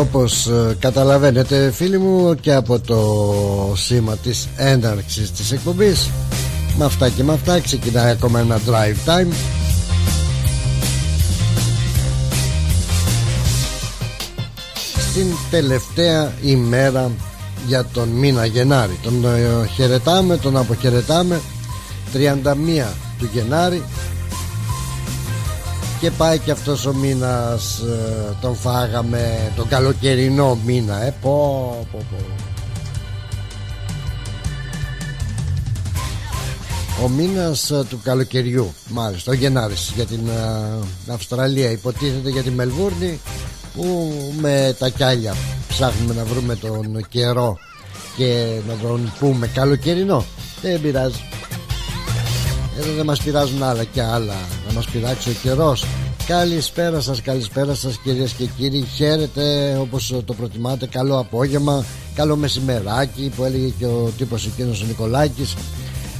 Όπως καταλαβαίνετε, φίλοι μου, και από το σήμα της έναρξης της εκπομπής, με αυτά και με αυτά ξεκινάει ακόμα ένα Drive Time. Στην τελευταία ημέρα για τον μήνα Γενάρη, τον χαιρετάμε, τον αποχαιρετάμε, 31 του Γενάρη. Και πάει και αυτός ο μήνας, τον φάγαμε, τον καλοκαιρινό μήνα, Ο μήνας του καλοκαιριού, μάλιστα, ο Γενάρης για την Αυστραλία, υποτίθεται, για τη Μελβούρνη, που με τα κιάλια ψάχνουμε να βρούμε τον καιρό και να τον πούμε καλοκαιρινό. Δεν πειράζει. Εδώ δεν μας πειράζουν άλλα και άλλα, να μας πειράξει ο καιρός. Καλησπέρα σας, καλησπέρα σας κυρίες και κύριοι. Χαίρετε όπως το προτιμάτε. Καλό απόγευμα, καλό μεσημεράκι, που έλεγε και ο τύπος εκείνος ο Νικολάκης.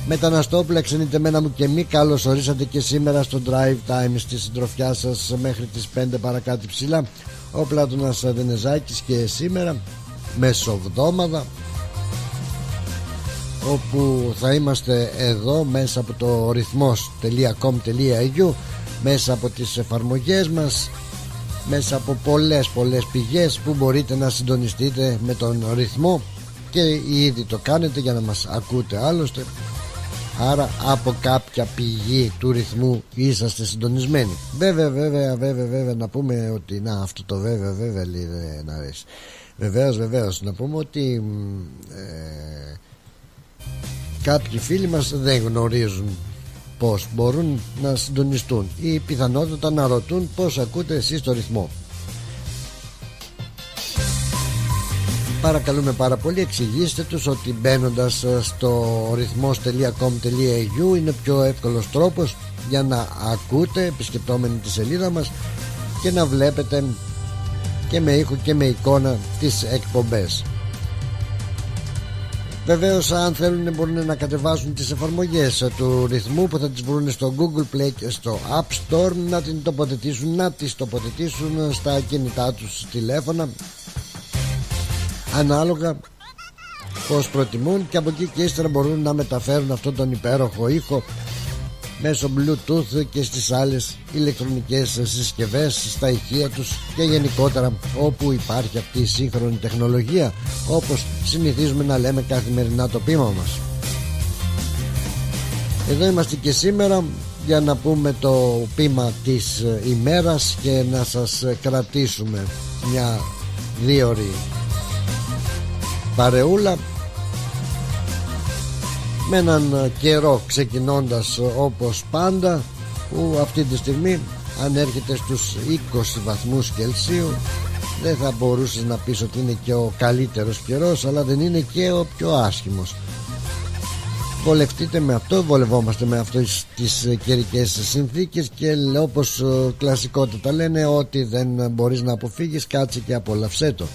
Μεταναστόπουλα, ξενιτεμένα μου και μη, καλώς ορίσατε και σήμερα στο Drive Time, στη συντροφιά σας μέχρι τις 5 παρακάτω ψηλά. Ο Πλάτωνας Δενεζάκης, και σήμερα μεσοβδόμαδα, όπου θα είμαστε εδώ μέσα από το rithmos.com.au, μέσα από τις εφαρμογές μας, μέσα από πολλές πηγές που μπορείτε να συντονιστείτε με τον ρυθμό, και ήδη το κάνετε για να μας ακούτε άλλωστε. Άρα από κάποια πηγή του ρυθμού είσαστε συντονισμένοι. Βέβαια να πούμε ότι να, αυτό το βέβαια λέει, δεν αρέσει. Βεβαίως να πούμε ότι κάποιοι φίλοι μας δεν γνωρίζουν πώς μπορούν να συντονιστούν, ή πιθανότατα να ρωτούν πώς ακούτε εσείς το ρυθμό. Παρακαλούμε πάρα πολύ, εξηγήστε τους ότι μπαίνοντας στο rithmos.com.au είναι πιο εύκολος τρόπος για να ακούτε, επισκεπτόμενοι τη σελίδα μας, και να βλέπετε και με ήχο και με εικόνα τις εκπομπές. Βεβαίως, αν θέλουν, μπορούν να κατεβάσουν τις εφαρμογές του ρυθμού, που θα τις βρουν στο Google Play και στο App Store, να τις τοποθετήσουν στα κινητά τους τηλέφωνα, ανάλογα πως προτιμούν, και από εκεί και ύστερα μπορούν να μεταφέρουν αυτόν τον υπέροχο ήχο μέσω Bluetooth και στις άλλες ηλεκτρονικές συσκευές, στα ηχεία τους και γενικότερα όπου υπάρχει αυτή η σύγχρονη τεχνολογία, όπως συνηθίζουμε να λέμε καθημερινά το πείμα μας. Εδώ είμαστε και σήμερα για να πούμε το πείμα της ημέρας και να σας κρατήσουμε μια δίωρη παρεούλα με έναν καιρό, ξεκινώντας όπως πάντα, που αυτή τη στιγμή ανέρχεται στους 20 βαθμούς Κελσίου. Δεν θα μπορούσες να πεις ότι είναι και ο καλύτερος καιρός, αλλά δεν είναι και ο πιο άσχημος. Βολευτείτε με αυτό, βολευόμαστε με αυτές τις καιρικές συνθήκες, και όπως κλασικότητα λένε, ότι δεν μπορείς να αποφύγεις, κάτσε και απολαυσέ το.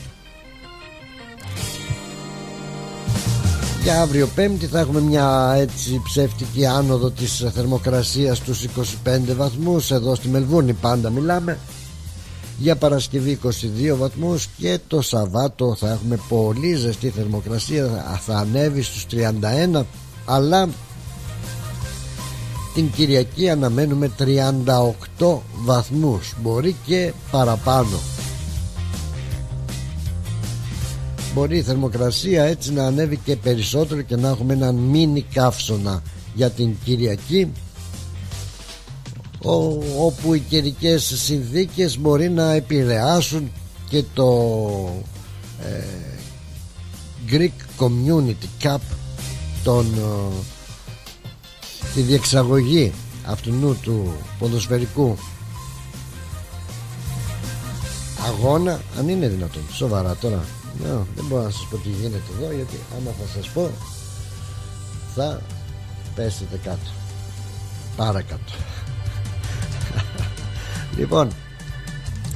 Και αύριο Πέμπτη θα έχουμε μια έτσι ψεύτικη άνοδο της θερμοκρασίας στους 25 βαθμούς. Εδώ στη Μελβούρνη πάντα μιλάμε. Για Παρασκευή 22 βαθμούς, και το Σαββάτο θα έχουμε πολύ ζεστή θερμοκρασία, θα ανέβει στους 31, αλλά την Κυριακή αναμένουμε 38 βαθμούς, μπορεί και παραπάνω. Μπορεί η θερμοκρασία έτσι να ανέβει και περισσότερο και να έχουμε έναν μίνι καύσωνα για την Κυριακή, όπου οι καιρικές συνθήκες μπορεί να επηρεάσουν και το Greek Community Cup, τη διεξαγωγή αυτού του ποδοσφαιρικού αγώνα, αν είναι δυνατόν. Σοβαρά τώρα. Δεν μπορώ να σας πω τι γίνεται εδώ, γιατί άμα θα σας πω θα πέσετε κάτω, παρακάτω. Λοιπόν,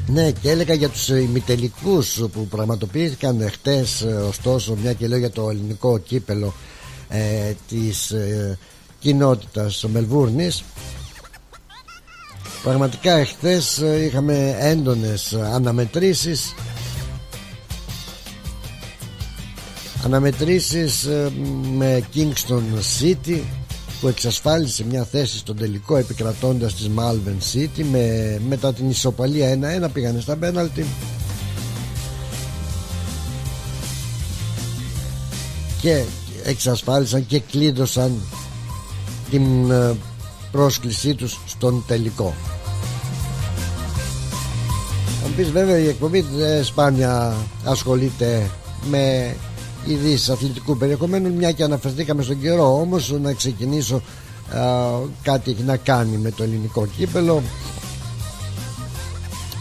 ναι, και έλεγα για τους ημιτελικούς που πραγματοποιήθηκαν χτες. Ωστόσο, μια και λέω για το ελληνικό κύπελο της κοινότητας Μελβούρνης, πραγματικά χτες είχαμε έντονες αναμετρήσεις. Αναμετρήσεις με Kingston City, που εξασφάλισε μια θέση στον τελικό επικρατώντας της Malvern City μετά την ισοπαλία 1-1, πήγανε στα πέναλτι. Και εξασφάλισαν και κλείδωσαν την πρόσκλησή τους στον τελικό. Αν πεις, βέβαια, η εκπομπή σπάνια ασχολείται με ειδήσεις αθλητικού περιεχομένου, μια και αναφερθήκαμε στον καιρό. Όμως να ξεκινήσω, κάτι έχει να κάνει με το ελληνικό κύπελο,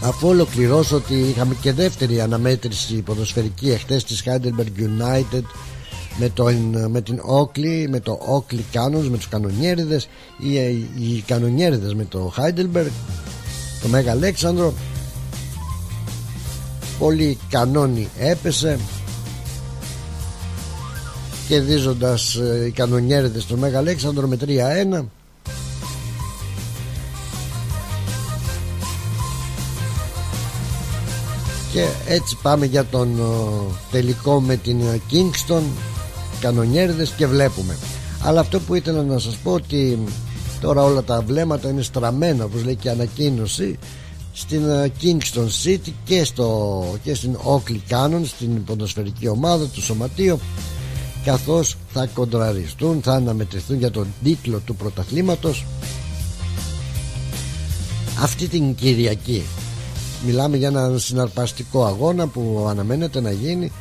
αφού ολοκληρώσω ότι είχαμε και δεύτερη αναμέτρηση ποδοσφαιρική εχθές της Heidelberg United με το Oakley Cannons, με τους κανονιέριδες, οι κανονιέριδες με το Heidelberg, το Μέγα Αλέξανδρο. Πολύ κανόνι έπεσε, κερδίζοντας οι κανονιέριδες του Μέγα Αλέξανδρο με 3-1. Και έτσι πάμε για τον τελικό με την Kingston, κανονιέριδες, και βλέπουμε. Αλλά αυτό που ήθελα να σας πω, ότι τώρα όλα τα βλέμματα είναι στραμμένα, όπως λέει και η ανακοίνωση, στην Kingston City και στην Oakley Cannons, στην ποδοσφαιρική ομάδα του Σωματείου, καθώς θα κοντραριστούν, θα αναμετρηθούν για τον τίτλο του πρωταθλήματος αυτή την Κυριακή. Μιλάμε για ένα συναρπαστικό αγώνα που αναμένεται να γίνει,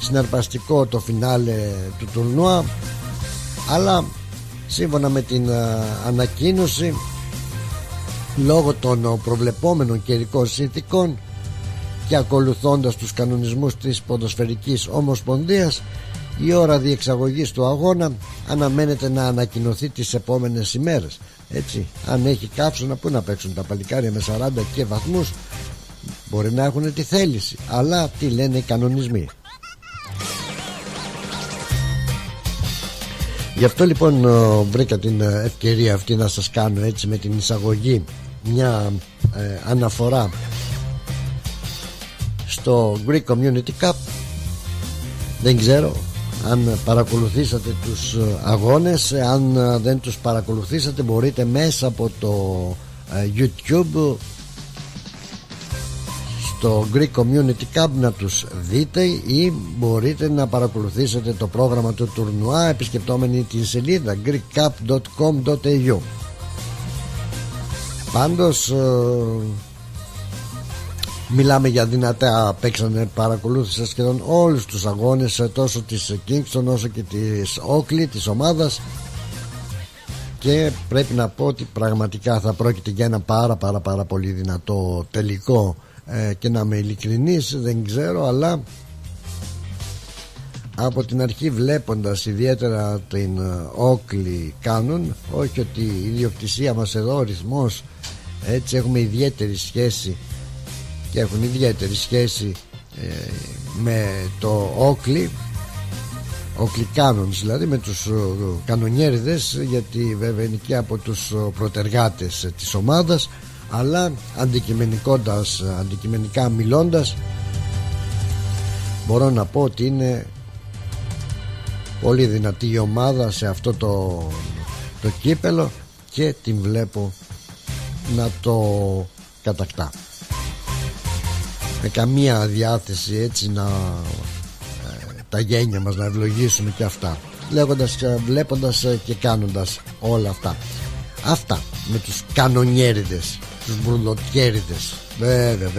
συναρπαστικό το φινάλε του τουρνουά. Αλλά σύμφωνα με την ανακοίνωση, λόγω των προβλεπόμενων καιρικών συνθηκών και ακολουθώντας τους κανονισμούς της ποδοσφαιρικής ομοσπονδίας, η ώρα διεξαγωγής του αγώνα αναμένεται να ανακοινωθεί τις επόμενες ημέρες. Έτσι, αν έχει καύσωνα, πού να παίξουν τα παλικάρια με 40 και βαθμούς, μπορεί να έχουν τη θέληση, αλλά τι λένε οι κανονισμοί. Γι' αυτό λοιπόν βρήκα την ευκαιρία αυτή να σας κάνω, έτσι, με την εισαγωγή, μια αναφορά στο Greek Community Cup. Δεν ξέρω αν παρακολουθήσατε τους αγώνες. Αν δεν τους παρακολουθήσατε, μπορείτε μέσα από το YouTube στο Greek Community Cup να τους δείτε, ή μπορείτε να παρακολουθήσετε το πρόγραμμα του τουρνουά επισκεπτόμενοι τη σελίδα greekcup.com.au. Πάντως μιλάμε για δυνατά, παίξανε, παρακολούθησα σχεδόν όλους τους αγώνες, τόσο της Kingston όσο και της Oakley, της ομάδας, και πρέπει να πω ότι πραγματικά θα πρόκειται για ένα πάρα πολύ δυνατό τελικό. Και να είμαι ειλικρινής, δεν ξέρω, αλλά από την αρχή, βλέποντας ιδιαίτερα την Oakley Cannon, όχι ότι η ιδιοκτησία μας εδώ, ο ρυθμός, έτσι, έχουμε ιδιαίτερη σχέση και έχουν ιδιαίτερη σχέση με το Oakley Cannon, δηλαδή με τους κανονιέριδες, γιατί βέβαια είναι και από τους προτεργάτες της ομάδας. Αλλά αντικειμενικά μιλώντας, μπορώ να πω ότι είναι πολύ δυνατή η ομάδα σε αυτό το κύπελο, και την βλέπω να το κατακτά. Με καμία διάθεση, έτσι, να τα γένια μας να ευλογήσουμε και αυτά, λέγοντας, βλέποντας και κάνοντας όλα αυτά. Αυτά με τους κανονιέριδες, τους μπουρλοτιέριδες. Βέβαια.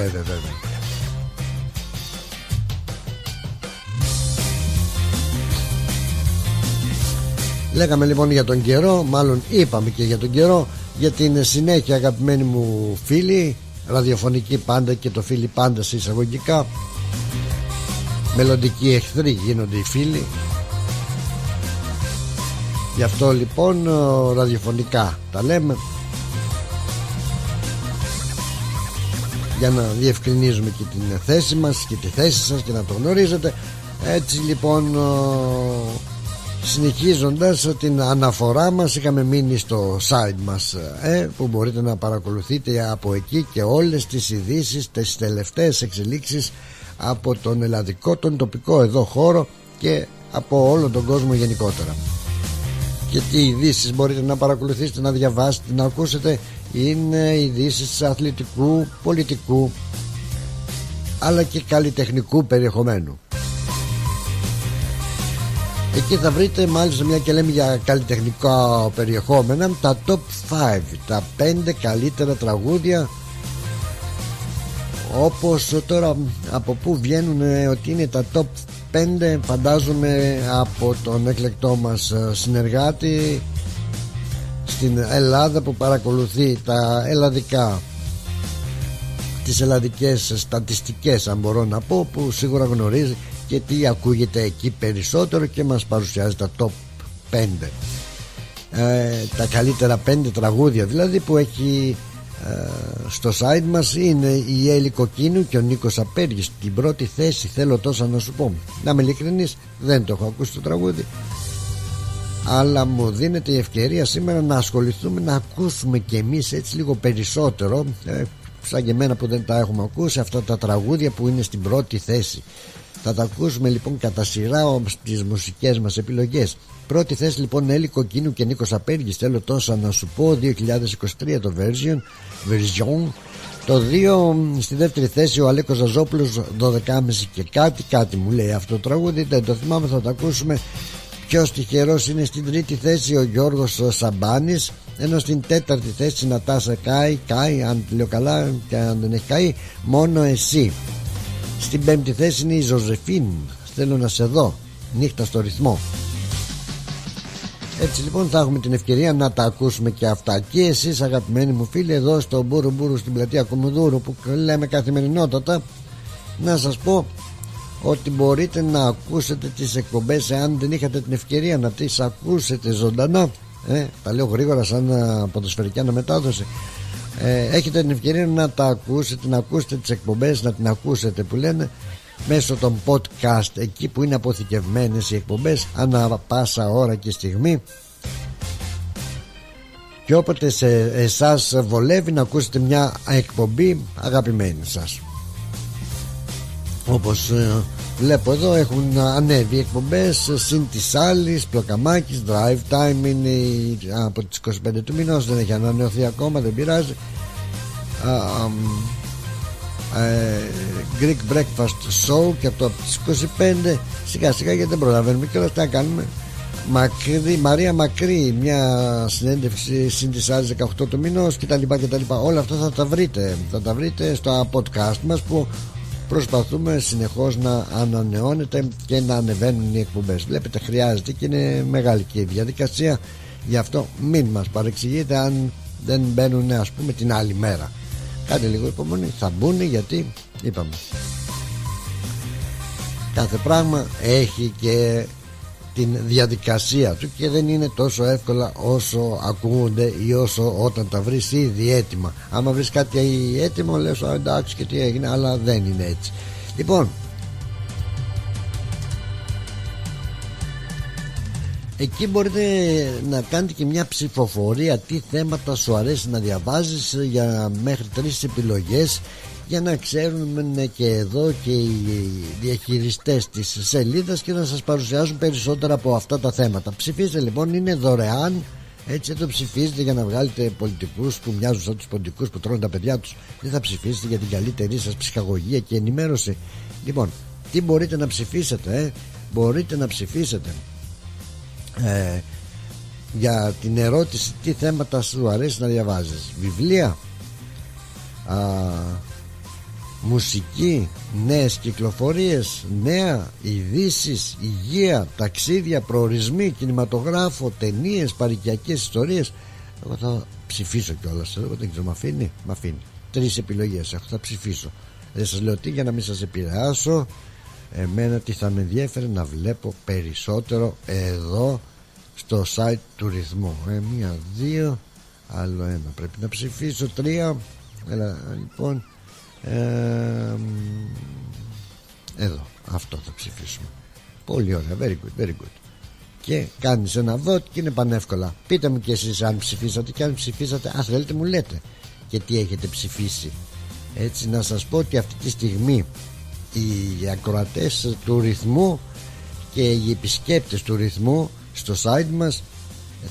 Λέγαμε λοιπόν για τον καιρό, μάλλον είπαμε και για τον καιρό, για την συνέχεια, αγαπημένοι μου φίλοι, ραδιοφωνική πάντα, και το φίλοι πάντα σε εισαγωγικά. Μελλοντικοί εχθροί γίνονται οι φίλοι. Γι' αυτό λοιπόν ραδιοφωνικά τα λέμε, για να διευκρινίζουμε και την θέση μας και τη θέση σας, και να το γνωρίζετε. Έτσι λοιπόν, συνεχίζοντας την αναφορά μας, είχαμε μείνει στο site μας, που μπορείτε να παρακολουθείτε από εκεί και όλες τις ειδήσεις, τις τελευταίες εξελίξεις από τον ελλαδικό, τον τοπικό εδώ χώρο, και από όλο τον κόσμο γενικότερα. Και τι ειδήσεις μπορείτε να παρακολουθήσετε, να διαβάσετε, να ακούσετε, είναι ειδήσεις αθλητικού, πολιτικού, αλλά και καλλιτεχνικού περιεχομένου. Εκεί θα βρείτε, μάλιστα μια και λέμε για καλλιτεχνικά περιεχόμενα, τα top 5, τα 5 καλύτερα τραγούδια, όπως τώρα από πού βγαίνουν ότι είναι τα top 5, φαντάζομαι από τον εκλεκτό μας συνεργάτη στην Ελλάδα που παρακολουθεί τα ελλαδικά, τις ελλαδικές στατιστικές, αν μπορώ να πω, που σίγουρα γνωρίζει και τι ακούγεται εκεί περισσότερο και μας παρουσιάζει τα top 5, τα καλύτερα 5 τραγούδια δηλαδή που έχει στο site μας. Είναι η Έλλη Κοκκίνου και ο Νίκος Απέργης την πρώτη θέση. Θέλω τόσα να σου πω, να είμαι ειλικρινής, δεν το έχω ακούσει το τραγούδι, αλλά μου δίνεται η ευκαιρία σήμερα να ασχοληθούμε, να ακούσουμε και εμείς έτσι λίγο περισσότερο, σαν και εμένα που δεν τα έχουμε ακούσει αυτά τα τραγούδια που είναι στην πρώτη θέση. Θα τα ακούσουμε λοιπόν κατά σειρά στις μουσικές μας επιλογές. Πρώτη θέση λοιπόν Έλλη Κοκκίνου και Νίκος Απέργης, θέλω τόσα να σου πω, 2023 το version. Το 2 στη δεύτερη θέση ο Αλέκος Ζαζόπουλος, 12,5 και κάτι μου λέει αυτό το τραγούδι, δεν το θυμάμαι, θα το ακούσουμε. Ποιος τυχερός είναι στην τρίτη θέση, ο Γιώργος Σαμπάνης, ενώ στην τέταρτη θέση Νατάσα Κάι, αν λέω καλά και αν δεν έχει καεί, μόνο εσύ. Στην πέμπτη θέση είναι η Ζοζεφίν, θέλω να σε δω, νύχτα στο ρυθμό. Έτσι λοιπόν θα έχουμε την ευκαιρία να τα ακούσουμε και αυτά. Και εσείς αγαπημένοι μου φίλοι εδώ στο Μπούρου Μπούρου στην πλατεία Κομοδούρου που λέμε καθημερινότατα, να σας πω ότι μπορείτε να ακούσετε τις εκπομπές, αν δεν είχατε την ευκαιρία να τις ακούσετε ζωντανά, τα λέω γρήγορα σαν ποδοσφαιρική αναμετάδοση, έχετε την ευκαιρία να τα ακούσετε, να ακούσετε τις εκπομπές, να την ακούσετε που λένε, μέσω των podcast, εκεί που είναι αποθηκευμένες οι εκπομπές ανά πάσα ώρα και στιγμή, και όποτε σε εσάς βολεύει να ακούσετε μια εκπομπή αγαπημένη σας. Όπως βλέπω εδώ έχουν ανέβει εκπομπές συν της άλλης, Πλοκαμάκης, Drive Time είναι από τις 25 του μηνός, δεν έχει ανανεωθεί ακόμα, δεν πειράζει. Greek Breakfast Show και από τις 25, σιγά σιγά γιατί δεν προλαβαίνουμε και όλα αυτά κάνουμε. Μαρία Μακρύ, μια συνέντευξη συν της άλλης 18 του μηνός κτλ. Όλα αυτά θα τα βρείτε στα podcast μας που προσπαθούμε συνεχώς να ανανεώνεται και να ανεβαίνουν οι εκπομπές. Βλέπετε, χρειάζεται και είναι μεγάλη και η διαδικασία, γι' αυτό μην μας παρεξηγείτε αν δεν μπαίνουν, ας πούμε, την άλλη μέρα. Κάντε λίγο υπομονή, θα μπουν, γιατί είπαμε κάθε πράγμα έχει και την διαδικασία του και δεν είναι τόσο εύκολα όσο ακούγονται ή όσο όταν τα βρεις ήδη έτοιμα. Άμα βρεις κάτι έτοιμο λες εντάξει και τι έγινε, αλλά δεν είναι έτσι. Λοιπόν, εκεί μπορείτε να κάνετε και μια ψηφοφορία τι θέματα σου αρέσει να διαβάζεις, για μέχρι 3 επιλογές, για να ξέρουν και εδώ και οι διαχειριστές της σελίδας και να σας παρουσιάζουν περισσότερα από αυτά τα θέματα. Ψηφίστε λοιπόν, είναι δωρεάν, έτσι το ψηφίζετε για να βγάλετε πολιτικούς που μοιάζουν σαν τους πολιτικούς που τρώνε τα παιδιά τους, ή θα ψηφίσετε για την καλύτερη σας ψυχαγωγία και ενημέρωση. Λοιπόν, τι μπορείτε να ψηφίσετε, μπορείτε να ψηφίσετε για την ερώτηση τι θέματα σου αρέσει να διαβάζεις, βιβλία, μουσική, νέες κυκλοφορίες, νέα, ειδήσεις, υγεία, ταξίδια, προορισμοί, κινηματογράφο, ταινίες, παροικιακές ιστορίες. Εγώ θα ψηφίσω κιόλας, εγώ δεν ξέρω, μ' αφήνει 3 επιλογές έχω, θα ψηφίσω, δεν σας λέω τι για να μην σας επηρεάσω. Εμένα τι θα με ενδιέφερε να βλέπω περισσότερο εδώ στο site του ρυθμού. 1, 2, άλλο 1 πρέπει να ψηφίσω, 3. Έλα λοιπόν, εδώ αυτό θα ψηφίσουμε. Πολύ ωραία, very good. Και κάνεις ένα vote και είναι πανεύκολα. Πείτε μου κι εσείς αν ψηφίσατε, και αν ψηφίσατε, αν θέλετε μου λέτε και τι έχετε ψηφίσει. Έτσι να σας πω ότι αυτή τη στιγμή οι ακροατές του ρυθμού και οι επισκέπτες του ρυθμού στο site μας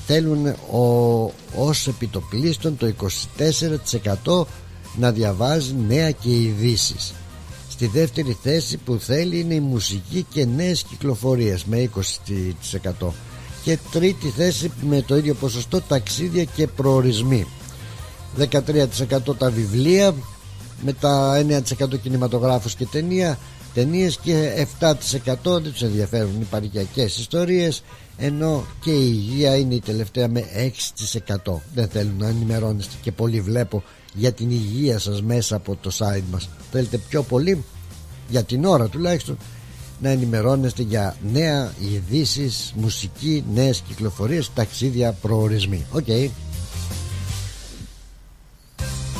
θέλουν ως επιτοπλίστων το 24% να διαβάζει νέα και ειδήσεις. Στη δεύτερη θέση που θέλει είναι η μουσική και νέες κυκλοφορίες με 20%, και τρίτη θέση με το ίδιο ποσοστό ταξίδια και προορισμοί, 13% τα βιβλία, με τα 9% κινηματογράφους και ταινίες και 7% δεν τους ενδιαφέρουν υπαρχιακές ιστορίες, ενώ και η υγεία είναι η τελευταία με 6%. Δεν θέλουν να ενημερώνεστε και πολύ, βλέπω, για την υγεία σας μέσα από το site μας. Θέλετε πιο πολύ, για την ώρα τουλάχιστον, να ενημερώνεστε για νέα, ειδήσεις, μουσική, νέες κυκλοφορίες, ταξίδια, προορισμοί. Οκ.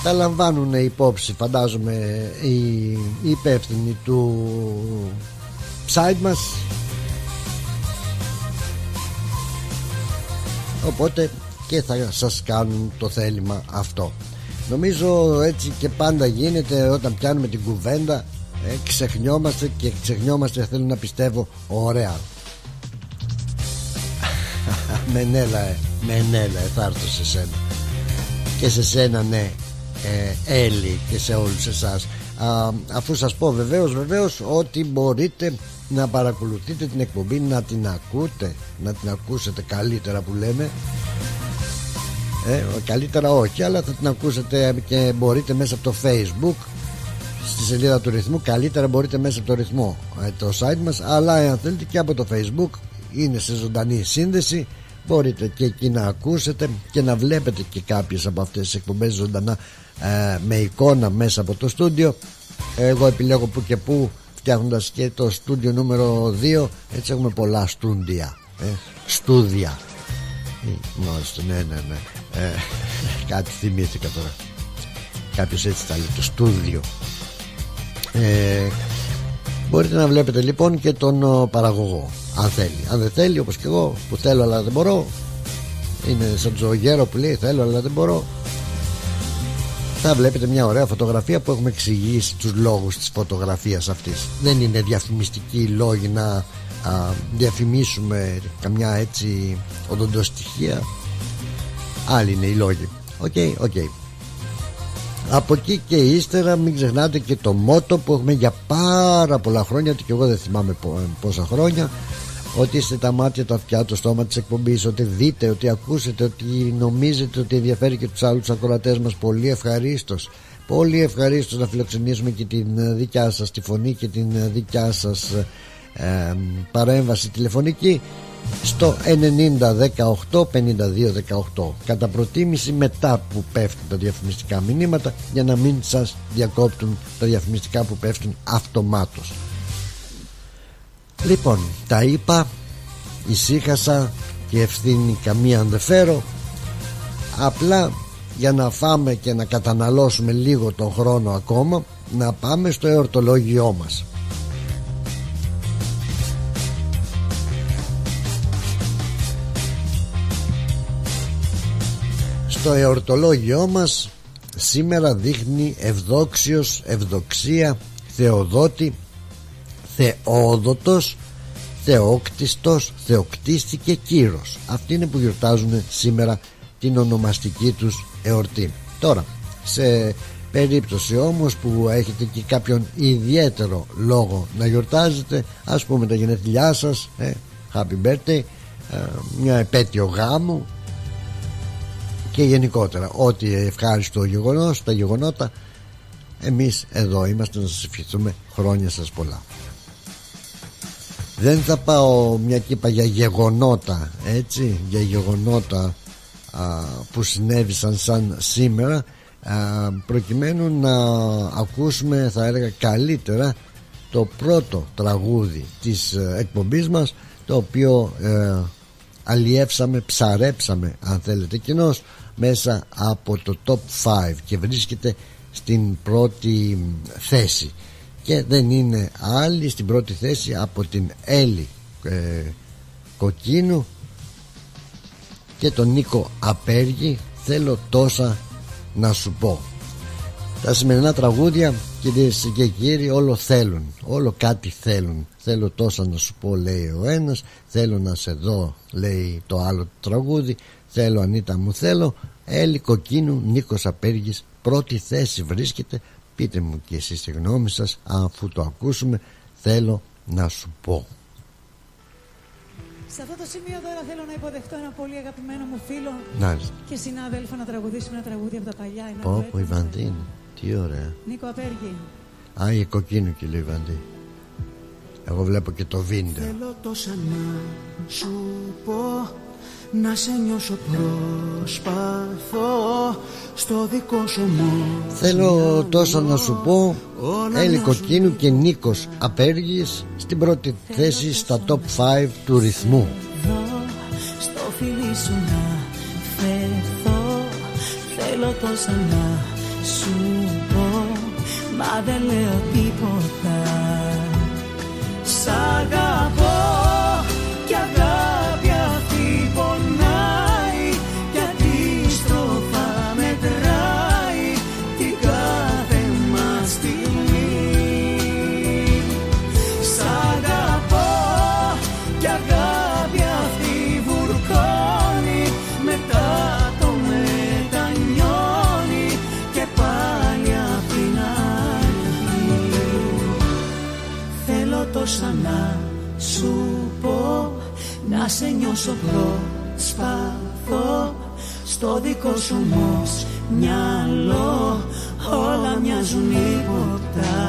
Τα λαμβάνουν υπόψη, φαντάζομαι, οι υπεύθυνοι του site μας, οπότε και θα σας κάνουν το θέλημα αυτό. Νομίζω έτσι και πάντα γίνεται, όταν πιάνουμε την κουβέντα ξεχνιόμαστε, θέλω να πιστεύω, ωραία. Μενέλα, θα έρθω σε σένα και σε σένα, ναι, Έλλη, και σε όλους εσάς. Αφού σας πω βεβαίως ότι μπορείτε να παρακολουθείτε την εκπομπή, να την ακούσετε καλύτερα, που λέμε, καλύτερα όχι, αλλά θα την ακούσετε, και μπορείτε μέσα από το Facebook, στη σελίδα του ρυθμού, καλύτερα μπορείτε μέσα από το ρυθμό, το site μας, αλλά εάν θέλετε και από το Facebook, είναι σε ζωντανή σύνδεση, μπορείτε και εκεί να ακούσετε και να βλέπετε και κάποιες από αυτές τις εκπομπές ζωντανά, με εικόνα μέσα από το στούντιο. Εγώ επιλέγω που και που, φτιάχνοντας και το στούντιο νούμερο 2, έτσι έχουμε πολλά στούντια, στούδια. Ναι. Κάτι θυμήθηκα τώρα. Κάποιος έτσι τα λέει, το στούδιο. Μπορείτε να βλέπετε λοιπόν και τον παραγωγό, αν θέλει. Αν δεν θέλει, όπως και εγώ που θέλω αλλά δεν μπορώ, είναι σαν ζωγέρο που λέει θέλω αλλά δεν μπορώ, θα βλέπετε μια ωραία φωτογραφία που έχουμε εξηγήσει τους λόγους της φωτογραφίας αυτής. Δεν είναι διαφημιστικοί λόγοι να διαφημίσουμε καμιά έτσι οδοντοστοιχεία, άλλοι είναι οι λόγοι. Οκ. Από εκεί και ύστερα μην ξεχνάτε και το μότο που έχουμε για πάρα πολλά χρόνια, ότι και εγώ δεν θυμάμαι πόσα χρόνια, ότι είστε τα μάτια, τα αυτιά, το στόμα της εκπομπής, ότι δείτε, ότι ακούσετε, ότι νομίζετε ότι ενδιαφέρει και τους άλλους ακροατές μας. Πολύ ευχαρίστως να φιλοξενήσουμε και την δικιά σας τη φωνή και την δικιά σας παρέμβαση τηλεφωνική στο 90 18 52 18, κατά προτίμηση μετά που πέφτουν τα διαφημιστικά μηνύματα, για να μην σας διακόπτουν τα διαφημιστικά που πέφτουν αυτομάτως. Λοιπόν, τα είπα, ησύχασα, και ευθύνη καμία αν δεν φέρω, απλά για να φάμε και να καταναλώσουμε λίγο τον χρόνο ακόμα, να πάμε στο εορτολόγιό μας. Το εορτολόγιό μας σήμερα δείχνει Ευδόξιος, Ευδοξία, Θεοδότη, Θεόδοτος, Θεόκτιστος, Θεοκτίστη και Κύρος. Αυτοί είναι που γιορτάζουν σήμερα την ονομαστική τους εορτή. Τώρα, σε περίπτωση όμως που έχετε και κάποιον ιδιαίτερο λόγο να γιορτάζετε, ας πούμε τα γενέθλιά σας, happy birthday, μια επέτειο γάμου, και γενικότερα ό,τι ευχάριστο γεγονός, τα γεγονότα, εμείς εδώ είμαστε να σας ευχηθούμε χρόνια σας πολλά. Δεν θα πάω μια κύπα για γεγονότα, έτσι, για γεγονότα που συνέβησαν σαν σήμερα, προκειμένου να ακούσουμε, θα έλεγα καλύτερα, το πρώτο τραγούδι της εκπομπής μας, το οποίο αλλιεύσαμε, ψαρέψαμε αν θέλετε κοινώς, μέσα από το Top 5, και βρίσκεται στην πρώτη θέση, και δεν είναι άλλη στην πρώτη θέση από την Έλλη Κοκκίνου και τον Νίκο Απέργη, θέλω τόσα να σου πω. Τα σημερινά τραγούδια, κυρίες και κύριοι, όλο θέλουν, όλο κάτι θέλουν. Θέλω τόσα να σου πω, λέει ο ένας, θέλω να σε δω, λέει το άλλο τραγούδι, θέλω Ανίτα μου θέλω. Έλλη Κοκκίνου, Νίκος Απέργης, πρώτη θέση βρίσκεται. Πείτε μου και εσείς τη γνώμη σας αφού το ακούσουμε. Θέλω να σου πω. Σε αυτό το σημείο τώρα θέλω να υποδεχτώ ένα πολύ αγαπημένο μου φίλο και συνάδελφο, να τραγουδήσουμε ένα τραγούδι από τα παλιά. Πω, η Βαντίν, τι ωραία. Νίκο Απέργη. Α, η Κοκκίνου και λέει Βαντίν. Εγώ βλέπω και το βίντεο. Θέλω τόσα να σου πω, να σε νιώσω, προσπαθώ στο δικό σου μου. Θέλω τόσο να σου πω. Έλλη Κοκκίνου και Νίκος Απέργης στην πρώτη θέση στα top 5 του ρυθμού. Στο φίλι σου να φεθώ, θέλω τόσο να σου πω, μα δεν λέω τίποτα. Σ' αγαπώ και αγάπη αυτή πονάει, κι αντίστροφα μετράει την κάθε μας στιγμή. Σ' αγαπώ και αγάπη αυτή βουρκώνει, μετά το μετανιώνει και πάλι απ' την αρχή. Θέλω τόσα να σου πω, να σε νιώσω, προσπαθώ στο δικό σου όμως μυαλό, όλα μοιάζουν υποτά.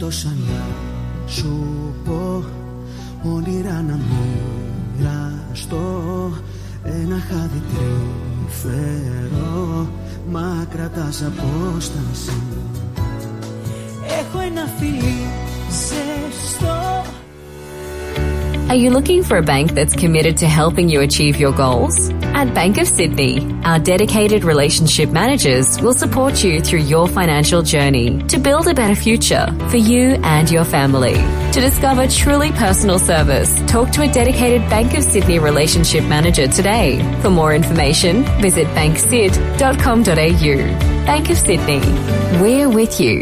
Τόσα να σου πω, όνειρα να μοιραστώ, ένα χάδι τρυφερό, μα κρατάς απόσταση. Έχω ένα φιλί ζεστό. Are you looking for a bank that's committed to helping you achieve your goals? At Bank of Sydney, our dedicated relationship managers will support you through your financial journey to build a better future for you and your family. To discover truly personal service, talk to a dedicated Bank of Sydney relationship manager today. For more information, visit banksid.com.au. Bank of Sydney. We're with you.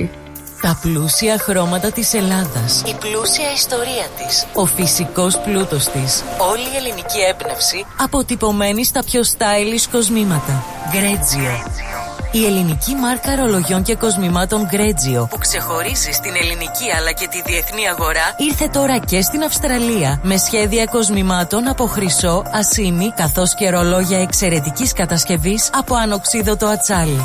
Τα πλούσια χρώματα της Ελλάδας, η πλούσια ιστορία της, ο φυσικός πλούτος της, όλη η ελληνική έμπνευση αποτυπωμένη στα πιο stylish κοσμήματα. Greggio, η ελληνική μάρκα ρολογιών και κοσμημάτων Greggio που ξεχωρίζει στην ελληνική αλλά και τη διεθνή αγορά, ήρθε τώρα και στην Αυστραλία με σχέδια κοσμημάτων από χρυσό, ασήμι, καθώς και ρολόγια εξαιρετικής κατασκευής από ανοξίδωτο ατσάλι.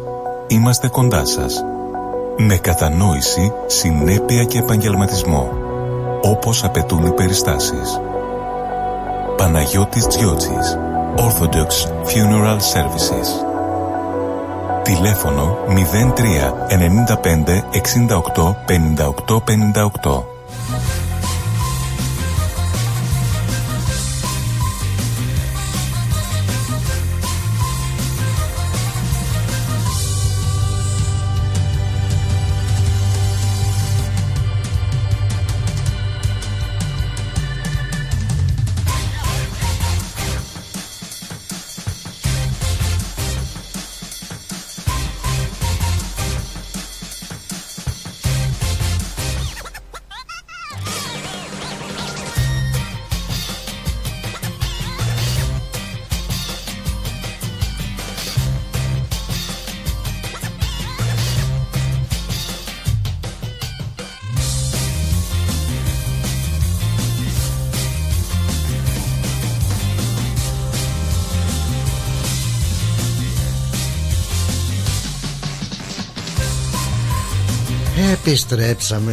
είμαστε κοντά σας. Με κατανόηση, συνέπεια και επαγγελματισμό, όπως απαιτούν οι περιστάσεις. Παναγιώτης Τζιότσης, Orthodox Funeral Services. Τηλέφωνο 03 95 68 58 58.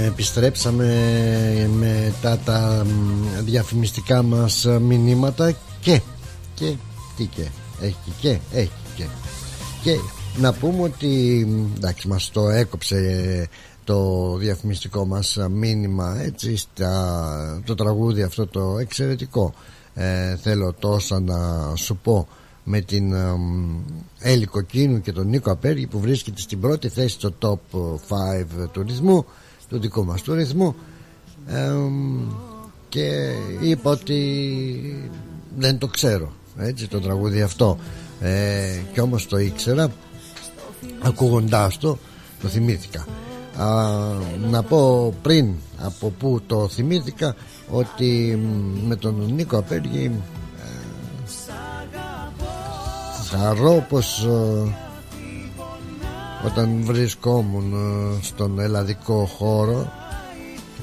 Επιστρέψαμε μετά τα διαφημιστικά μας μηνύματα και να πούμε ότι εντάξει, μας το έκοψε το διαφημιστικό μας μήνυμα, έτσι, το τραγούδι αυτό το εξαιρετικό θέλω τόσα να σου πω, με την Έλλη Κοκκίνου και τον Νίκο Απέργη, που βρίσκεται στην πρώτη θέση στο top 5 του ρυθμού, του δικού μας του ρυθμού, και είπα ότι δεν το ξέρω, έτσι, το τραγούδι αυτό, και όμως το ήξερα, ακούγοντάς το θυμήθηκα. Να πω πριν από που το θυμήθηκα ότι με τον Νίκο Απέργη χαρώ πως όταν βρισκόμουν στον ελλαδικό χώρο,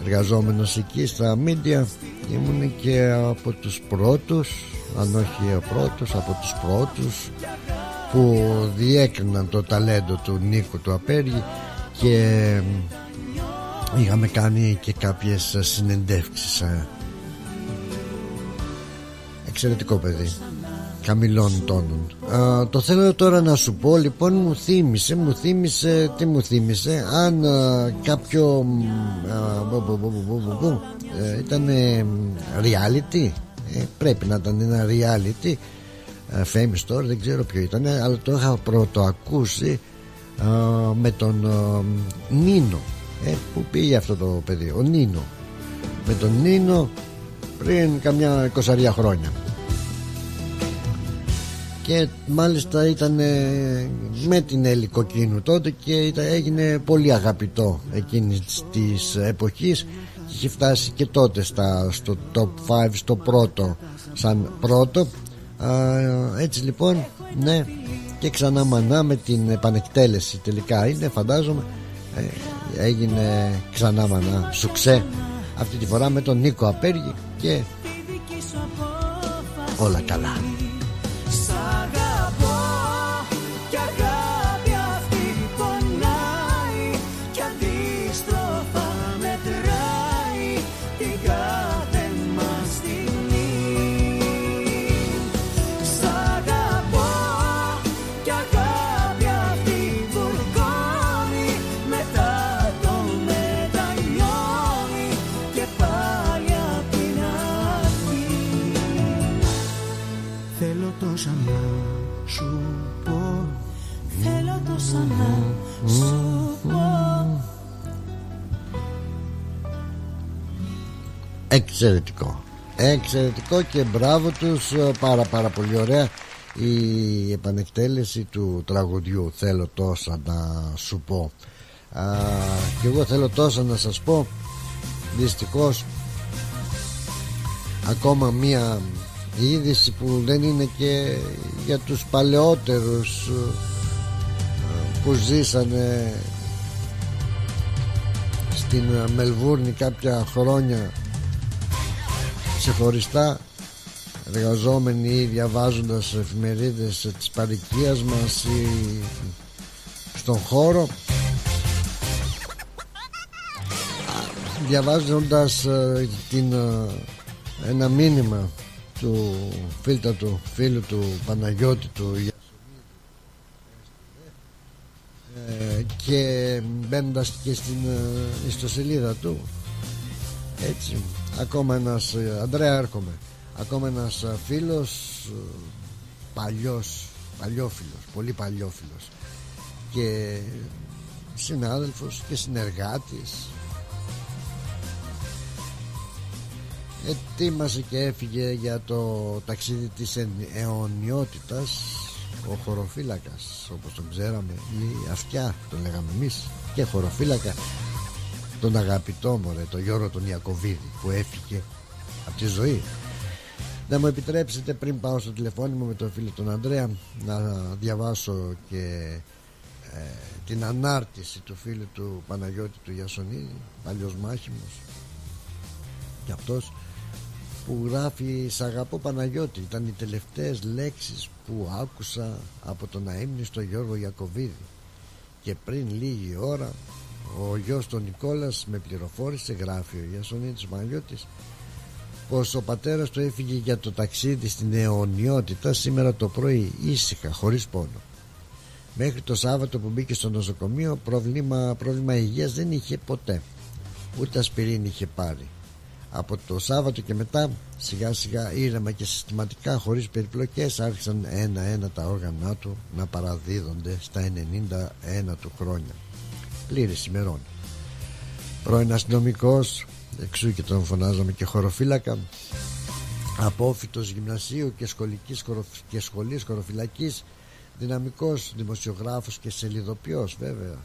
εργαζόμενος εκεί στα μίντια, ήμουν και από τους πρώτους, αν όχι ο πρώτος, από τους πρώτους που διέκριναν το ταλέντο του Νίκου του Απέργη, και είχαμε κάνει και κάποιες συνεντεύξεις. Εξαιρετικό παιδί, χαμηλών τόνων. Το θέλω τώρα να σου πω, λοιπόν, μου θύμισε αν κάποιο ήταν reality, πρέπει να ήταν ένα reality, Fame Store, δεν ξέρω ποιο ήταν, αλλά το είχα πρωτοακούσει με τον Νίνο, που πήγε αυτό το παιδί, ο Νίνο, με τον Νίνο, πριν καμιά 20 χρόνια. Και μάλιστα ήταν με την Έλλη Κοκκίνου τότε, και έγινε πολύ αγαπητό εκείνης της εποχής, και είχε φτάσει και τότε στο top 5, στο πρώτο, σαν πρώτο. Έτσι λοιπόν, ναι, και ξανά μανά με την επανεκτέλεση τελικά είναι, φαντάζομαι, έγινε ξανά μανά σουξέ, αυτή τη φορά με τον Νίκο Απέργη, και όλα καλά. Εξαιρετικό και μπράβο τους, πάρα πολύ ωραία η επανεκτέλεση του τραγουδιού θέλω τόσα να σου πω. Και εγώ θέλω τόσα να σας πω, δυστυχώς, ακόμα μία είδηση που δεν είναι και για τους παλαιότερους που ζήσανε στην Μελβούρνη κάποια χρόνια ξεχωριστά, εργαζόμενοι ή διαβάζοντας εφημερίδες της παροικίας μας ή στον χώρο, διαβάζοντας ένα μήνυμα του φίλου του Παναγιώτη του Ιασονίδη, και μπαίνοντας και στην ιστοσελίδα του, έτσι, ακόμα ένας Ανδρέα, έρχομαι, ακόμα ένας φίλος, παλιόφιλος, πολύ παλιόφιλος και συνάδελφος και συνεργάτης, ετοίμασε και έφυγε για το ταξίδι της αιωνιότητας ο χωροφύλακας, όπως τον ξέραμε, η αυτιά τον λέγαμε εμείς, και χωροφύλακα, τον αγαπητό τον Γιώργο τον Ιακωβίδη, που έφυγε από τη ζωή. Να μου επιτρέψετε, πριν πάω στο τηλεφώνημα με τον φίλο τον Ανδρέα, να διαβάσω και την ανάρτηση του φίλου του Παναγιώτη του Ιασονίδη, παλιός μάχημος και αυτός, που γράφει: «Σ' αγαπώ Παναγιώτη, ήταν οι τελευταίες λέξεις που άκουσα από τον αείμνηστο Γιώργο Ιακωβίδη, και πριν λίγη ώρα Ο γιος του Νικόλας με πληροφόρησε, γράφει ο Ιασονίδης Μαλιώτης, πως ο πατέρας του έφυγε για το ταξίδι στην αιωνιότητα σήμερα το πρωί, ήσυχα, χωρίς πόνο. Μέχρι το Σάββατο που μπήκε στο νοσοκομείο πρόβλημα υγείας δεν είχε ποτέ, ούτε ασπιρίνη είχε πάρει. Από το Σάββατο και μετά, σιγά σιγά, ήρεμα και συστηματικά, χωρίς περιπλοκές, άρχισαν ένα-ένα τα όργανα του να παραδίδονται στα 91 του χρόνια. Πλήρης ημερών. Πρώην αστυνομικός, εξού και τον φωνάζαμε και χωροφύλακα, απόφοιτος γυμνασίου και σχολής χωροφυλακής, δυναμικός δημοσιογράφος και σελιδοποιός, βέβαια.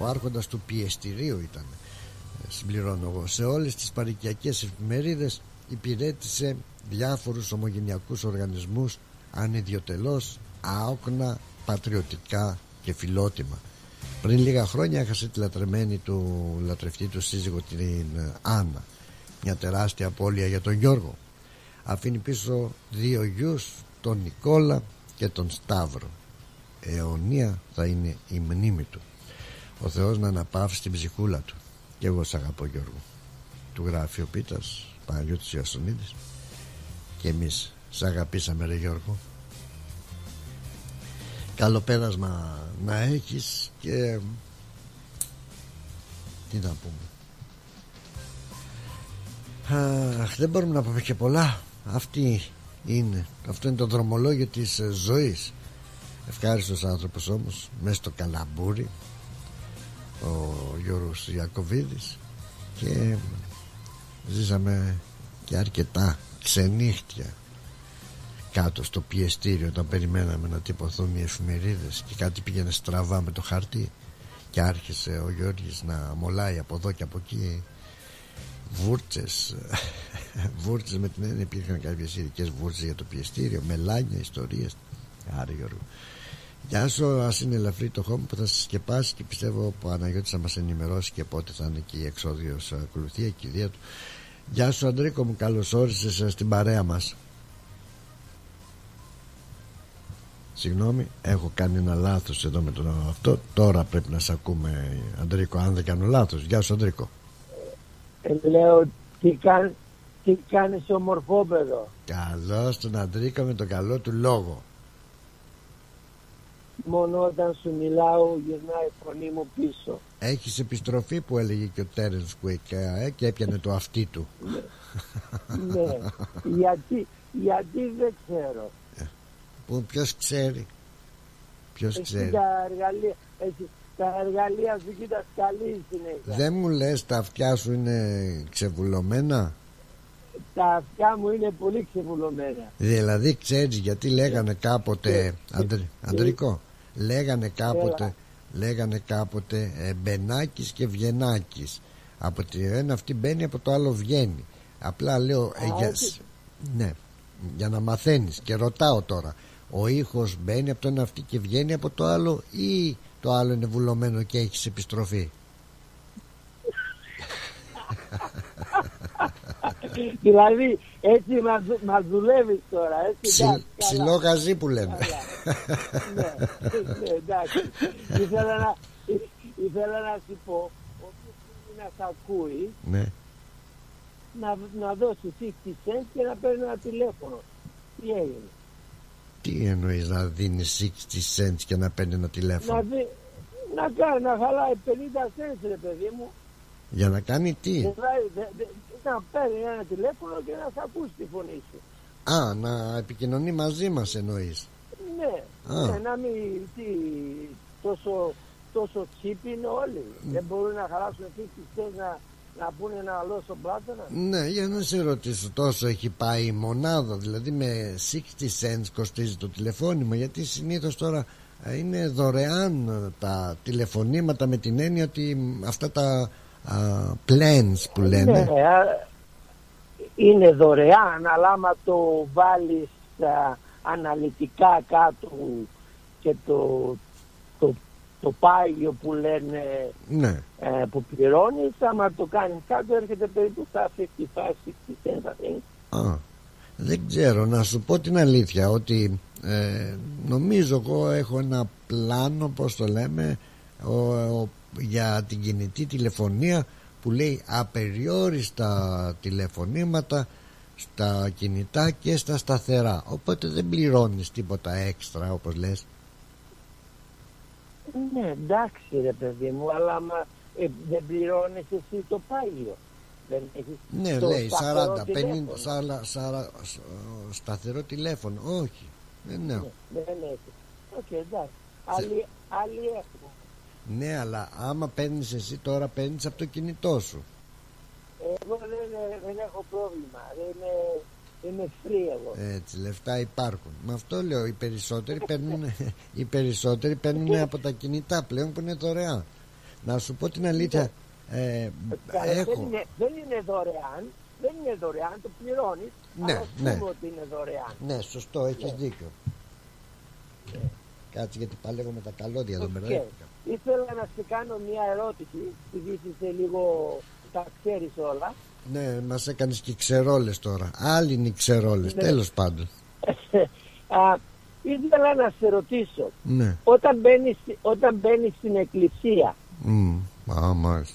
Ο άρχοντας του πιεστηρίου ήταν, συμπληρώνω εγώ. Σε όλες τις παροικιακές εφημερίδες υπηρέτησε διάφορους ομογενειακούς οργανισμούς, ανιδιοτελώς, άοκνα, πατριωτικά και φιλότιμα. Πριν λίγα χρόνια έχασε τη λατρευτή του σύζυγο, την Άννα. Μια τεράστια απώλεια για τον Γιώργο. Αφήνει πίσω 2 γιους, τον Νικόλα και τον Σταύρο. Αιωνία θα είναι η μνήμη του. Ο Θεός να αναπαύσει την ψυχούλα του. Και εγώ σ' αγαπώ, Γιώργο, του γράφει ο Πίτας Παναγιώτης Ιασονίδης. Και εμείς σ' αγαπήσαμε, ρε Γιώργο. Καλό πέρασμα να έχεις. Και τι να πούμε, δεν μπορούμε να πούμε και πολλά. Αυτό είναι το δρομολόγιο της ζωής. Ευχάριστος άνθρωπος όμως, μέσα στο καλαμπούρι, ο Γιώργος Ιακωβίδης, και ζήσαμε και αρκετά ξενύχτια κάτω στο πιεστήριο, όταν περιμέναμε να τυπωθούν οι εφημερίδες και κάτι πήγαινε στραβά με το χαρτί και άρχισε ο Γιώργης να μολάει από εδώ και από εκεί βούρτσες με την έννοια, υπήρχαν κάποιες ειδικές βούρτσες για το πιεστήριο, μελάνια, ιστορίες. Άρα, Γιώργο, γεια σου, ας είναι ελαφρύ το χώμα που θα σας σκεπάσει, και πιστεύω ο Παναγιώτης θα μας ενημερώσει και πότε θα είναι και η εξόδιος ακολουθία, η κηδεία του. Γεια σου, Αντρίκο μου, καλώς όρισες στην παρέα μας. Συγγνώμη, έχω κάνει ένα λάθος εδώ με τον αυτό. Τώρα πρέπει να σε ακούμε, Αντρίκο, αν δεν κάνω λάθος. Γεια σου, Αντρίκο. Λέω, τι κάνεις στο Μορφόπεδο? Καλώς τον Αντρίκο με τον καλό του λόγο. Μόνο όταν σου μιλάω γυρνάει η φωνή μου πίσω. Έχεις επιστροφή, που έλεγε και ο Τέρενς Κουίκ, και έπιανε το αυτί του. Ναι. Γιατί δεν ξέρω. Ποιος ξέρει. Τα εργαλεία σου, κοίτας, καλή συνέχεια. Δεν μου λες τα αυτιά σου είναι ξεβουλωμένα? Τα αυτιά μου είναι πολύ ξεβουλωμένα. Δηλαδή ξέρεις γιατί λέγανε κάποτε, Αντρικό, λέγανε κάποτε Μπενάκης και Βιενάκης. Από το ένα αυτή μπαίνει, από το άλλο βγαίνει. Απλά λέω ναι, για να μαθαίνεις. Και ρωτάω τώρα, ο ήχος μπαίνει από το ένα αυτή και βγαίνει από το άλλο, ή το άλλο είναι βουλωμένο και έχεις επιστροφή? Δηλαδή έτσι μας δουλεύεις τώρα, έτσι. Ψηλό γαζί που λέμε. Ναι, εντάξει. Ήθελα να σου πω, όποιος θέλει να σ' ακούει, να δώσει 50 cents και να παίρνει ένα τηλέφωνο. Τι έγινε? Τι εννοείς να δίνεις 60 cents και να παίρνει ένα τηλέφωνο? Να χαλάει 50 cents, ρε παιδί μου. Για να κάνει τι? Να παίρνει ένα τηλέφωνο και να σ' ακούσει τη φωνή σου. Α, να επικοινωνεί μαζί μας εννοείς? Ναι, να μην τόσο τσίπι είναι όλοι. Δεν μπορούν να χαράσουν τις να πούνε ένα άλλο στον Πλάτωνα. Ναι, για να σε ρωτήσω, τόσο έχει πάει η μονάδα? Δηλαδή με 60 cents κοστίζει το τηλεφώνημα? Γιατί συνήθως τώρα είναι δωρεάν τα τηλεφωνήματα, με την έννοια ότι αυτά τα plans που λένε. Ναι, είναι δωρεάν, αλλά άμα το βάλεις αναλυτικά κάτω και το πάγιο που λένε, ναι, που πληρώνεις, άμα το κάνεις κάτω έρχεται περίπου στα 55-60. Δεν ξέρω, να σου πω την αλήθεια, ότι νομίζω εγώ έχω ένα πλάνο, πώς το λέμε, για την κινητή τηλεφωνία, που λέει απεριόριστα τηλεφωνήματα στα κινητά και στα σταθερά, οπότε δεν πληρώνεις τίποτα έξτρα όπως λες. Ναι, εντάξει ρε παιδί μου, αλλά άμα δεν πληρώνεις εσύ το πάγιο, δεν έχεις... Ναι, λέει 40-50 σταθερό τηλέφωνο. Όχι, δεν έχω. Ναι, δεν έχεις. Okay, εντάξει. Άλλοι έχουν. Ναι, αλλά άμα παίρνεις εσύ τώρα, παίρνεις από το κινητό σου. Εγώ δεν έχω πρόβλημα. Είμαι free εγώ. Έτσι, λεφτά υπάρχουν. Με αυτό λέω, οι περισσότεροι παίρνουν από τα κινητά πλέον που είναι δωρεάν. Να σου πω την αλήθεια. Δεν είναι δωρεάν. Δεν είναι δωρεάν, το πληρώνεις. Ναι, αλλά ναι. Ότι είναι δωρεάν. Ναι, σωστό, έχεις δίκιο. Ναι. Κάτσε, γιατί παλεύω με τα καλώδια εδώ πέρα. Ήθελα να σου κάνω μια ερώτηση, επειδή είσαι λίγο, τα ξέρεις όλα. Ναι, μας έκανες και ξερόλες τώρα. Άλλοι είναι οι ξερόλες, ναι. Τέλος πάντων. Ήθελα να σε ρωτήσω, ναι. Όταν μπαίνεις στην εκκλησία. Μάλιστα.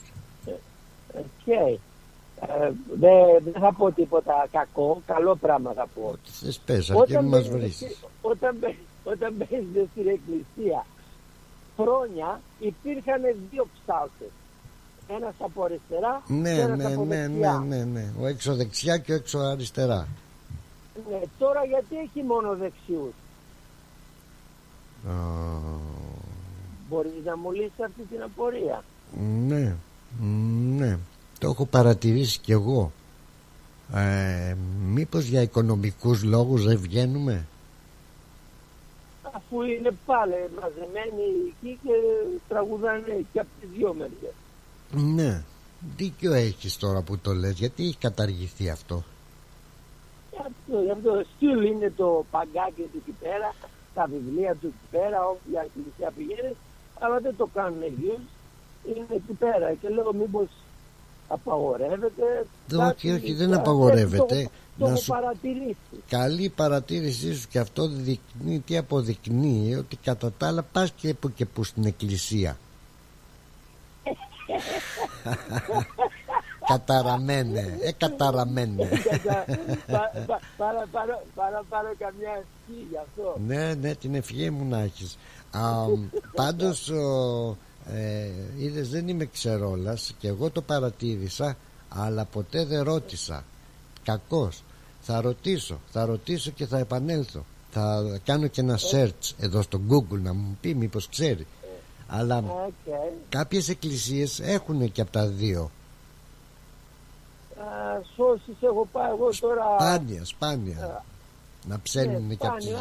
Okay. Δεν θα πω τίποτα κακό, καλό πράγμα θα πω. Ό,τι θες πες, αρκεί να μας βρίσεις. Όταν μπαίνεις στην εκκλησία, χρόνια υπήρχαν δύο ψάλτες, ένας από αριστερά, ναι, και ένας από δεξιά. Ναι. Ο έξω δεξιά και ο έξω αριστερά. Ναι, τώρα γιατί έχει μόνο δεξιούς? Μπορείς να μου λύσεις αυτή την απορία? Ναι, το έχω παρατηρήσει κι εγώ. Μήπως για οικονομικούς λόγους δεν βγαίνουμε, αφού είναι πάλι μαζεμένοι εκεί και τραγουδάνε και από τις δυο μεριές. Ναι, δίκιο έχεις τώρα που το λες. Γιατί έχει καταργηθεί αυτό? Αυτό στυλ είναι το παγκάκι του εκεί πέρα, τα βιβλία του εκεί πέρα, όποια εκκλησία πηγαίνει, αλλά δεν το κάνουν εκεί, είναι εκεί πέρα. Και λέω μήπως απαγορεύεται. Όχι, δεν απαγορεύεται. Να σου... Καλή παρατήρησή σου, και αυτό δεικνύει, τι αποδεικνύει, ότι κατά τα άλλα πας και που στην εκκλησία. Καταραμένε. Παραπάνω καμιά ευχή γι' αυτό. Ναι, την ευχή μου να έχεις. Πάντως είδες, δεν είμαι ξερόλας και εγώ το παρατήρησα, αλλά ποτέ δεν ρώτησα. Κακός. Θα ρωτήσω και θα επανέλθω. Θα κάνω και ένα search εδώ στο Google να μου πει μήπως ξέρει. Αλλά κάποιες εκκλησίες έχουν και από τα δύο. Σώσεις έχω πάει εγώ τώρα. Σπάνια. Να ψέλνουν και από τις δύο.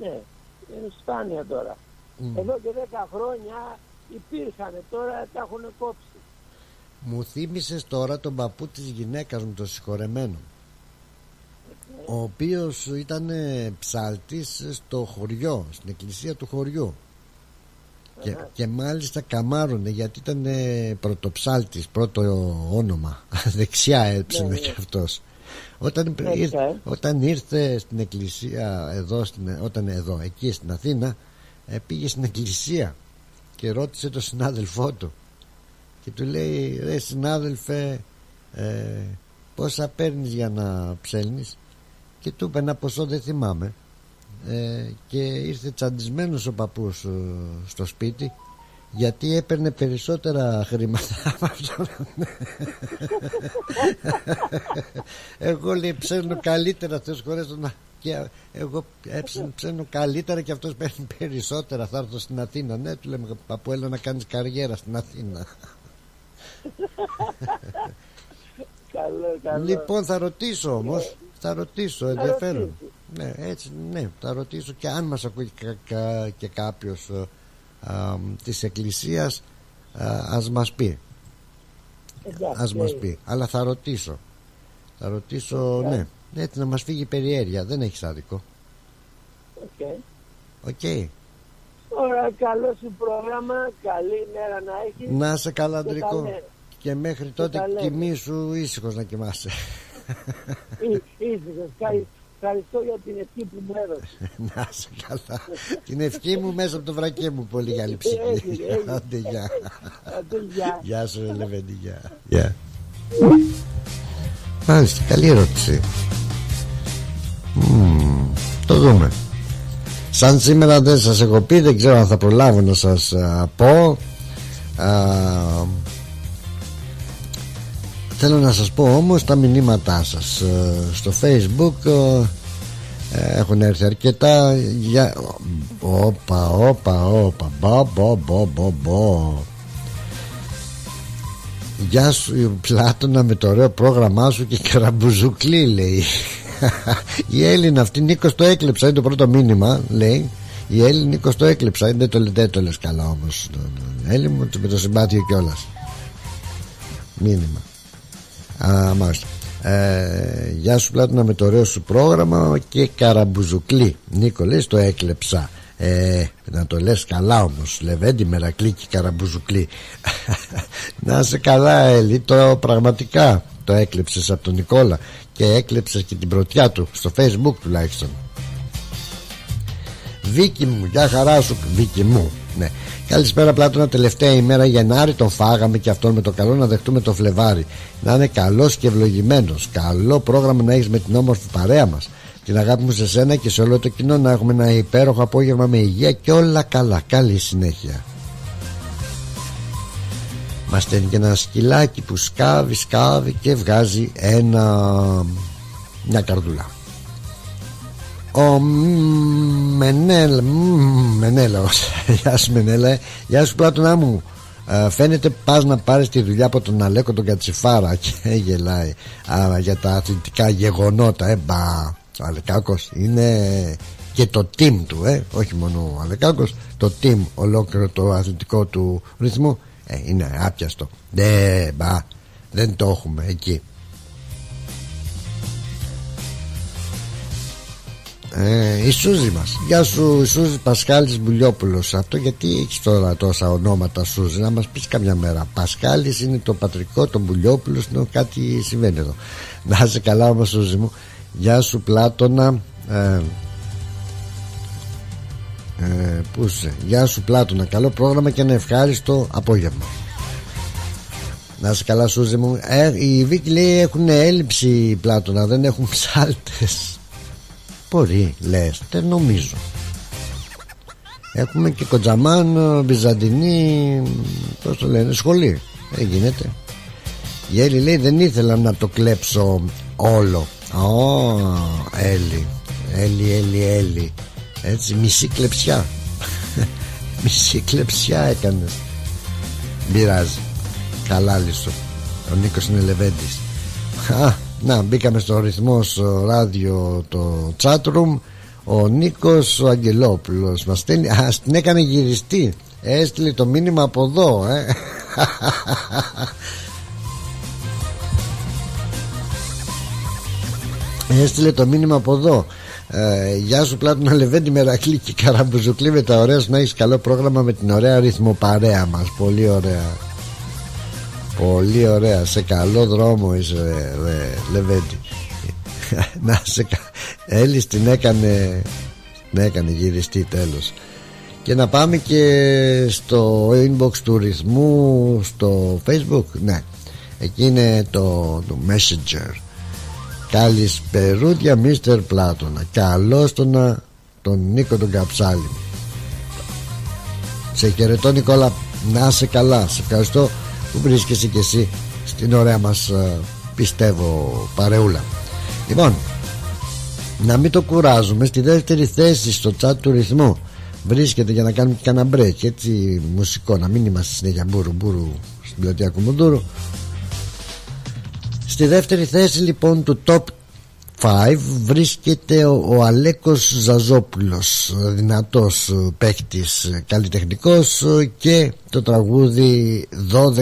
Ναι, είναι σπάνια τώρα. Εδώ και 10 χρόνια υπήρχαν, τώρα τα έχουν κόψει. Μου θύμισες τώρα τον παππού της γυναίκας μου, τον συγχωρεμένο, ο οποίος ήταν ψάλτης στο χωριό, στην εκκλησία του χωριού, και μάλιστα καμάρωνε γιατί ήταν πρωτοψάλτης, πρώτο όνομα, δεξιά έψινε κι αυτός. Όταν ήρθε στην εκκλησία εδώ, εκεί στην Αθήνα, πήγε στην εκκλησία και ρώτησε τον συνάδελφό του και του λέει, ρε συνάδελφε, πόσα παίρνεις για να ψέλνεις? Και του είπε ένα ποσό, δεν θυμάμαι, και ήρθε τσαντισμένος ο παππούς στο σπίτι, γιατί έπαιρνε περισσότερα χρήματα. Εγώ, λέει, ψέλνω καλύτερα, θες χωρίς τον... Και εγώ ψένω καλύτερα και αυτός παίρνει περισσότερα, θα έρθω στην Αθήνα. Ναι, του λέμε, παππού, έλα να κάνεις καριέρα στην Αθήνα. Καλό. Λοιπόν, θα ρωτήσω, ενδιαφέρον. Ναι, έτσι, ναι, θα ρωτήσω, και αν μας ακούει και κάποιος της εκκλησίας, ας μας πει. Αλλά θα ρωτήσω, ναι. Έτσι, να μας φύγει η περιέργεια, δεν έχεις άδικο. Οκ. Ωραία, καλό σου πρόγραμμα, καλή μέρα να έχεις. Να είσαι καλά, Αντρικό. Και μέχρι τότε κοιμήσου ήσυχος, να κοιμάσαι. Ήσυχος, Ευχαριστώ για την ευχή που μου έδωσε. Να είσαι καλά. Την ευχή μου μέσα από το βρακέ μου. Πολύ καλή ψυχή. Άντε γεια. Γεια σου Ελεβέντη. Γεια. Μάλιστα, καλή ερώτηση. Το δούμε. Σαν σήμερα δεν σας έχω πει, δεν ξέρω αν θα προλάβω να σας πω. Θέλω να σας πω όμως τα μηνύματά σας στο Facebook. Έχουν έρθει αρκετά για... Γεια σου Πλάτωνα με το ωραίο πρόγραμμά σου και καραμπουζουκλή, λέει. Η Έλληνα αυτή, Νίκος το έκλεψα, είναι το πρώτο μήνυμα, λέει. Η Έλληνα, Νίκος το έκλεψα, δεν το λες καλά όμως. Έλλη μου, με το συμπάθειο κιόλας. Μήνυμα. Μάλιστα. Γεια σου Πλάτωνα με το ωραίο σου πρόγραμμα και καραμπουζουκλή. Νίκο, λες το έκλεψα. Να το λες καλά όμως, Λεβέντη, Μερακλή και καραμπουζουκλή. Να σε καλά Έλλη, το πραγματικά το έκλεψες από τον Νικόλα και έκλεψες και την πρωτιά του στο Facebook τουλάχιστον. Βίκη μου, για χαρά σου Βίκη μου, ναι. Καλησπέρα Πλάτωνα, τελευταία ημέρα Γενάρη, τον φάγαμε και αυτόν με το καλό, να δεχτούμε το Φλεβάρι. Να είναι καλός και ευλογημένος. Καλό πρόγραμμα να έχεις με την όμορφη παρέα μας. Την αγάπη μου σε σένα και σε όλο το κοινό. Να έχουμε ένα υπέροχο απόγευμα με υγεία και όλα καλά. Καλή συνέχεια. Μας στέλνει και ένα σκυλάκι που σκάβει και βγάζει μια καρδούλα. Ο Μενέλαος. Γεια σου Μενέλαε. Γεια σου Πλάτωνα μου. Φαίνεται πας να πάρεις τη δουλειά από τον Αλέκο τον Κατσιφάρα. Και γελάει για τα αθλητικά γεγονότα. Ο Αλεκάκος είναι και το team του, όχι μόνο ο Αλεκάκος, το team ολόκληρο το αθλητικό του ρυθμό, είναι άπιαστο. Δεν το έχουμε εκεί. Η Σούζη μας. Γεια σου η Σούζη Πασχάλης Μπουλιόπουλος. Αυτό γιατί έχεις τώρα τόσα ονόματα Σούζη? Να μας πεις καμιά μέρα. Πασχάλης είναι το πατρικό, το Μπουλιόπουλος. Κάτι συμβαίνει εδώ. Να είσαι καλά όμως Σούζη μου. Γεια σου Πλάτωνα. Πού είσαι? Γεια σου Πλάτωνα, καλό πρόγραμμα και ένα ευχάριστο απόγευμα. Να είσαι καλά Σούζη μου. Οι Βίκοι λέει έχουν έλλειψη Πλάτωνα, δεν έχουν ψάλτες. Μπορεί λες, δεν νομίζω. Έχουμε και Κοντζαμάν, Βυζαντινή, πώς το λένε, σχολή. Δεν γίνεται. Η Έλλη λέει δεν ήθελα να το κλέψω όλο. Έλλη. Έτσι, μισή κλεψιά. Μισή κλεψιά έκανες. Μοιράζει. Καλά λύσου. Ο Νίκος είναι Λεβέντης. Να, μπήκαμε στο ρυθμός ράδιο το chatroom. Ο Νίκος ο Αγγελόπουλος μας στέλνει. Την έκανε γυριστή. Έστειλε το μήνυμα από εδώ. Έστειλε το μήνυμα από εδώ. Γεια σου Πλάτωνα Λεβέντη Μερακλή και καραμπουζουκλή με τα ωραία σου, να έχεις καλό πρόγραμμα με την ωραία ρυθμοπαρέα μας. Πολύ ωραία. Πολύ ωραία. Σε καλό δρόμο είσαι Λεβέντη. Να σε Έλλης την έκανε γυριστή τέλος. Και να πάμε και στο inbox του ρυθμού στο Facebook. Ναι. Εκεί είναι το Messenger. Καλησπερούδια Μίστερ Πλάτωνα. Καλώς τον Νίκο τον Καψάλη. Σε χαιρετώ Νικόλα. Να είσαι καλά. Σε ευχαριστώ που βρίσκεσαι και εσύ στην ωραία μας πιστεύω παρεούλα. Λοιπόν, να μην το κουράζουμε. Στη δεύτερη θέση στο chat του ρυθμού βρίσκεται για να κάνουμε και κανένα break. Έτσι μουσικό, να μην είμαστε συνέχεια μπούρου μπούρου στην πλατεία Κουμουντούρου. Στη δεύτερη θέση λοιπόν του top 5 βρίσκεται ο Αλέκος Ζαζόπουλος, δυνατός παίκτης, καλλιτεχνικός, και το τραγούδι 12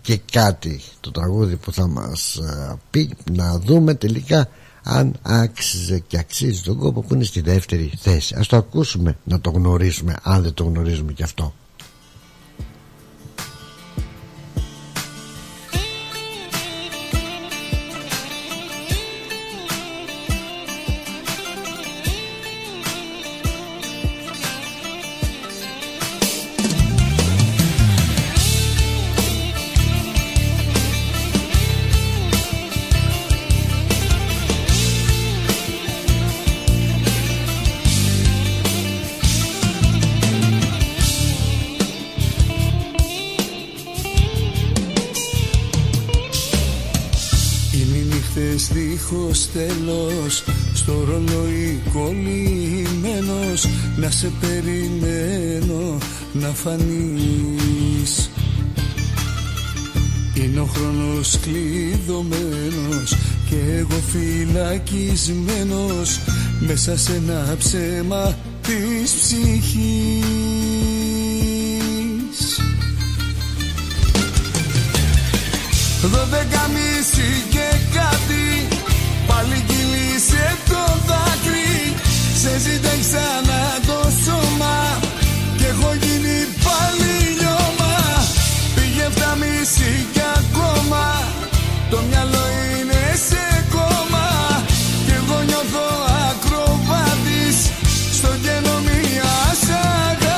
και κάτι, το τραγούδι που θα μας πει να δούμε τελικά αν άξιζε και αξίζει τον κόπο που είναι στη δεύτερη θέση. Ας το ακούσουμε να το γνωρίσουμε, αν δεν το γνωρίζουμε κι αυτό. δίχως τέλος, στο ρολόι κολλημένος, να σε περιμένω να φανείς. Είναι ο χρόνος κλειδωμένος και εγώ φυλακισμένος μέσα σε ένα ψέμα της ψυχής. 12:30 και κάτι, πάλι κυλήσε το δάκρυ. Σε ζητάει ξανά το σώμα και έχω γίνει πάλι λιώμα. Πήγε 7:30 και ακόμα, το μυαλό είναι σε κόμμα. Και εγώ νιώθω ακροβάτης στο κενό μιας αγάπης.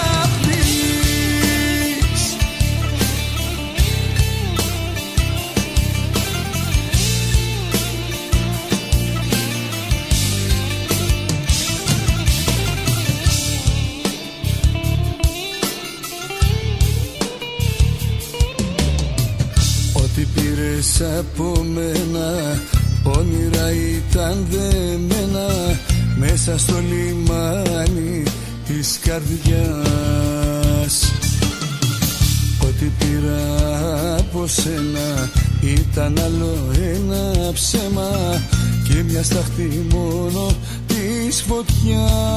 Ό,τι πήρες από μένα, όνειρα ήταν δεμένα μέσα στο λιμάνι της καρδιάς. Ό,τι πήρα από σένα ήταν άλλο ένα ψέμα και μια στάχτη μόνο της φωτιάς.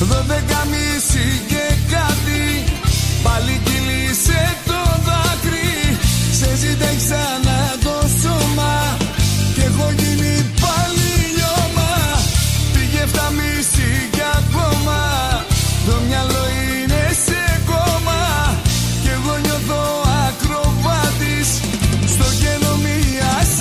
12:30 και κάτι, πάλι κυλήσε το δάκρυ. Σε ζητάει ξανά το σώμα και έχω γίνει πάλι λιώμα. Πήγε 7:30 κι ακόμα, το μυαλό είναι σε κόμμα. Και εγώ νιώθω ακροβάτης στο κενό μιας αγάπης.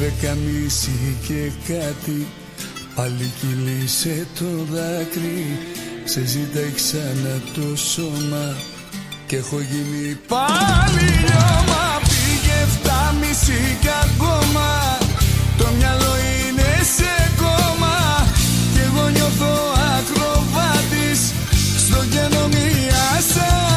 Δωδεκαμίση και κάτι, πάλι κυλήσε το δάκρυ. Σε ζητάει ξανά το σώμα και έχω γίνει πάλι λιώμα. Πήγε 7:30 κι ακόμα, το μυαλό είναι σε κόμμα. Κι εγώ νιώθω ακροβάτης στο κενό μιας αγάπης.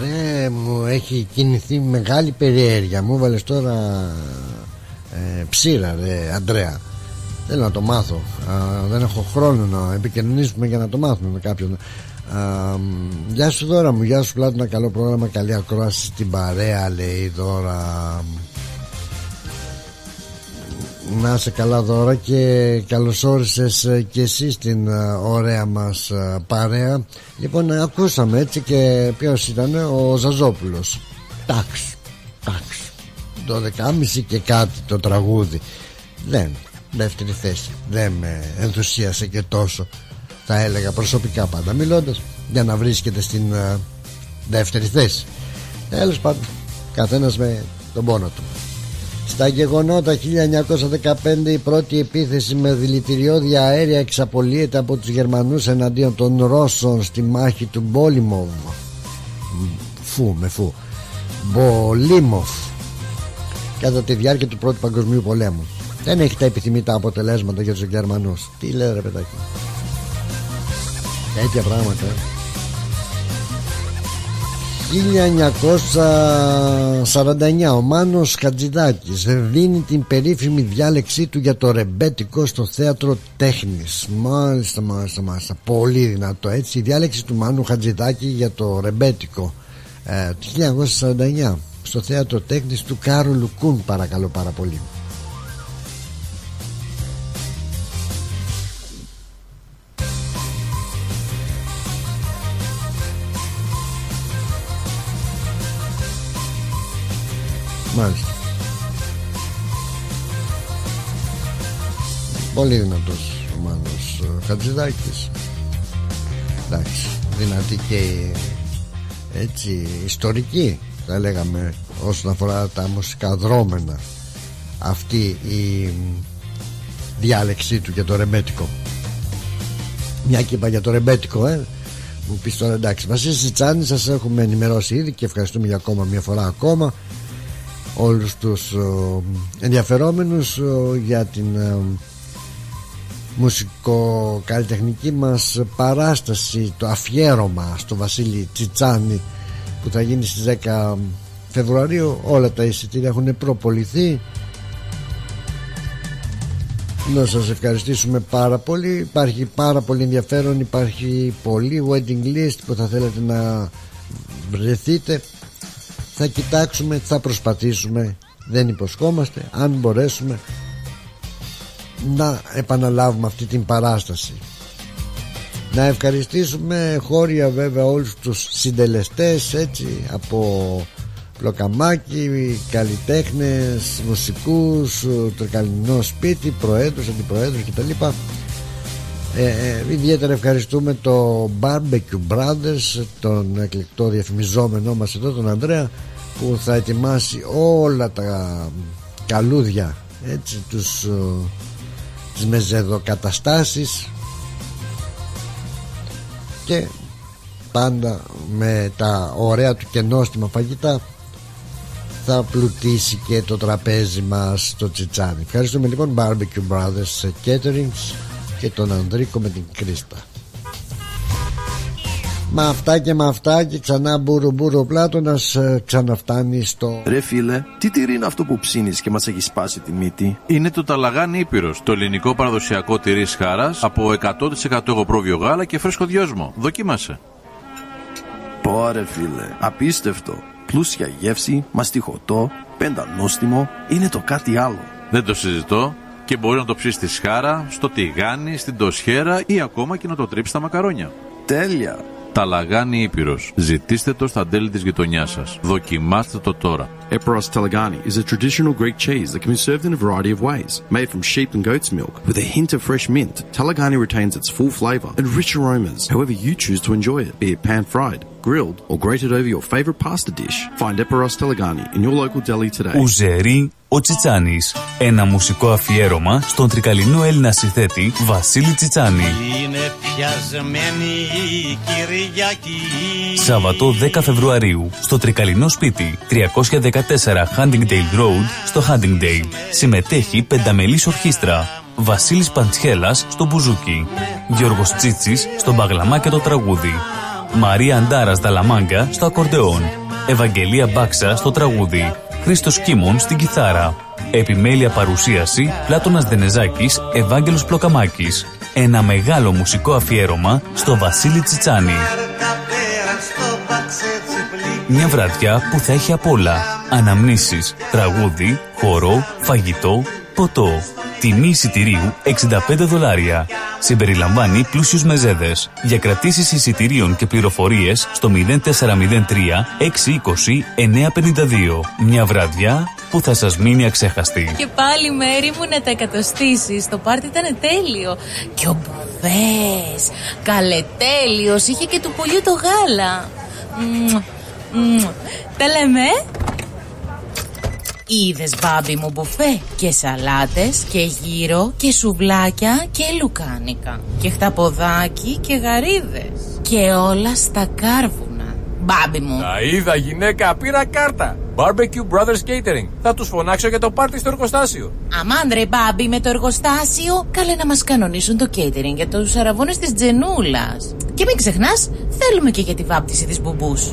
Ρε, μου έχει κινηθεί μεγάλη περιέργεια. Μου βάλες τώρα ψήρα, ρε Αντρέα. Θέλω να το μάθω. Δεν έχω χρόνο να επικοινωνήσουμε για να το μάθουμε με κάποιον. Γεια σου Δώρα μου, γεια σου Πλάτωνα, καλό πρόγραμμα, καλή ακρόαση στην παρέα, λέει Δώρα. Να είσαι καλά Δώρα και καλώς όρισες και εσύ στην ωραία μας παρέα. Λοιπόν, ακούσαμε έτσι και ποιος ήταν ο Ζαζόπουλος. Τάξ, τάξ. 12:30 και κάτι το τραγούδι. Δεν, δεύτερη θέση. Δεν με ενθουσίασε και τόσο, θα έλεγα προσωπικά πάντα μιλώντας, για να βρίσκεται στην δεύτερη θέση. Τέλος πάντων, καθένας με τον πόνο του. Στα γεγονότα 1915 η πρώτη επίθεση με δηλητηριώδη αέρια εξαπολύεται από τους Γερμανούς εναντίον των Ρώσων στη μάχη του Μπολίμοφ. Μπολίμοφ. Κατά τη διάρκεια του Πρώτου Παγκοσμίου Πολέμου. Δεν έχει τα επιθυμητά αποτελέσματα για τους Γερμανούς. Τι λέει ρε παιδάκι. Τέτοια πράγματα. 1949 ο Μάνος Χατζηδάκης δίνει την περίφημη διάλεξή του για το ρεμπέτικο στο θέατρο τέχνης. Μάλιστα, μάλιστα, μάλιστα. Πολύ δυνατό έτσι. Η διάλεξη του Μάνου Χατζηδάκη για το ρεμπέτικο το 1949 στο θέατρο τέχνης του Κάρολου Κούν. Παρακαλώ πάρα πολύ. Μάλιστα. Πολύ δυνατός ο Μάνος Χατζηδάκης. Εντάξει, δυνατή και έτσι ιστορική, θα λέγαμε, όσον αφορά τα μουσικά δρόμενα, αυτή η διάλεξή του για το ρεμπέτικο. Μια και είπα για το ρεμπέτικο, μου πεις τώρα, εντάξει, Βασίλης Τσιτσάνης, σας έχουμε ενημερώσει ήδη και ευχαριστούμε για ακόμα μια φορά ακόμα όλους τους ενδιαφερόμενους για την μουσικοκαλλιτεχνική μας παράσταση, το αφιέρωμα στο Βασίλη Τσιτσάνη που θα γίνει στις 10 Φεβρουαρίου. Όλα τα εισιτήρια έχουν προποληθεί. Να σας ευχαριστήσουμε πάρα πολύ. Υπάρχει πάρα πολύ ενδιαφέρον, υπάρχει πολύ wedding list που θα θέλετε να βρεθείτε. Θα κοιτάξουμε, θα προσπαθήσουμε, δεν υποσχόμαστε, αν μπορέσουμε να επαναλάβουμε αυτή την παράσταση. Να ευχαριστήσουμε χώρια βέβαια όλους τους συντελεστές, έτσι, από Πλοκαμάκι, καλλιτέχνες, μουσικούς, Τρικαλινό Σπίτι, προέδρους, αντιπροέδρους κτλ. Ιδιαίτερα ευχαριστούμε το Barbecue Brothers, τον εκλεκτό διαφημιζόμενό μας εδώ, τον Ανδρέα, που θα ετοιμάσει όλα τα καλούδια, έτσι, τις μεζεδοκαταστάσεις και πάντα με τα ωραία του και νόστιμα φαγητά θα πλουτίσει και το τραπέζι μας το Τσιτσάνι. Ευχαριστούμε λοιπόν Barbecue Brothers Catering και τον Ανδρίκο με την Κρίστα. Μα αυτά και με αυτά και ξανά μπουρουμπουρου ο Πλάτωνας ξαναφτάνει στο... Ρε φίλε, τι τυρί είναι αυτό που ψήνεις και μας έχει σπάσει τη μύτη? Είναι το Ταλαγάνι Ήπειρος, το ελληνικό παραδοσιακό τυρί σχάρας από 100% εγωπρόβιο γάλα και φρέσκο δυόσμο. Δοκίμασε. Πόρε φίλε, απίστευτο. Πλούσια γεύση, μαστιχωτό, πεντανόστιμο, είναι το κάτι άλλο. Δεν το συζητώ, και μπορεί να το ψήσει στη σχάρα, στο τηγάνι, στην τοσχέρα ή ακόμα και να το τρίψει στα μακαρόνια. Τέλεια! Ταλαγάνι Ήπειρος. Ζητήστε το στα τέλη της γειτονιάς σας. Δοκιμάστε το τώρα. Eperos Talagani is a traditional Greek cheese that can be served in a variety of ways. Made from sheep and goat's milk with a hint of fresh mint, Talagani retains its full flavor and rich aromas, however you choose to enjoy it, be it pan-fried, grilled or grated over your favorite pasta dish. Find Eperos Talagani in your local deli today. Ουζερί ο Τσιτσάνης. Ένα μουσικό αφιέρωμα στον τρικαλινό Έλληνα συθέτη Βασίλη Τσιτσάνη. Είναι πιασμένη η Κυριακή. Σάββατο 10 Φεβρουαρίου στο Τρικαλινό Σπίτι, 314 Huntingdale Road στο Huntingdale. Συμμετέχει πενταμελής ορχήστρα. Βασίλης Παντσχέλας στο μπουζούκι, Γιώργος Τσίτσης στο μπαγλαμά και το τραγούδι, Μαρία Αντάρας Δαλαμάγκα στο ακορντεόν, Ευαγγελία Μπάξα στο τραγούδι, Χρήστος Κίμων στην κιθάρα. Επιμέλεια παρουσίαση Πλάτωνας Δενεζάκης, Ευάγγελος Πλοκαμάκης. Ένα μεγάλο μουσικό αφιέρωμα στο Βασίλη Τσιτσάνη. Μια βραδιά που θα έχει απ' όλα. Αναμνήσεις, τραγούδι, χορό, φαγητό, ποτό. Τιμή εισιτηρίου $65. Συμπεριλαμβάνει πλούσιους μεζέδες. Για κρατήσεις εισιτηρίων και πληροφορίες στο 0403 620 952. Μια βραδιά που θα σας μείνει αξέχαστη. Και πάλι μέρη μου να τα εκατοστήσεις. Το πάρτι ήταν τέλειο. Και ο Μπουβές, καλετέλειος, είχε και του πολιού το γάλα. Τα λέμε. Είδες μπάμπι μου μπουφέ και σαλάτες και γύρο και σουβλάκια και λουκάνικα και χταποδάκι και γαρίδες και όλα στα κάρβουνα. Μπάμπι μου. Τα είδα γυναίκα, πήρα κάρτα. Barbecue Brothers Catering. Θα τους φωνάξω για το πάρτι στο εργοστάσιο. Αμάντρε μπάμπι με το εργοστάσιο. Καλέ να μας κανονίσουν το catering για τους αραβώνες της Τζενούλας. Και μην ξεχνάς, θέλουμε και για τη βάπτιση της μπουμπούς.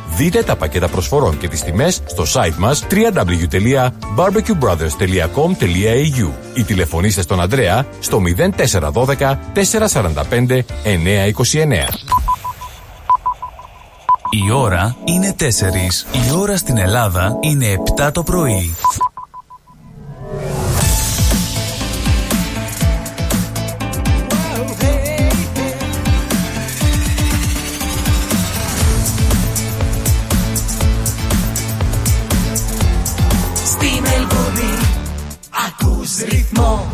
Δείτε τα πακέτα προσφορών και τις τιμές στο site μας www.barbecuebrothers.com.au ή τηλεφωνήστε στον Ανδρέα στο 0412 445 929. Η ώρα είναι 4. Η ώρα στην Ελλάδα είναι 7 το πρωί. Στη Μελβούνι ακούς ρυθμό.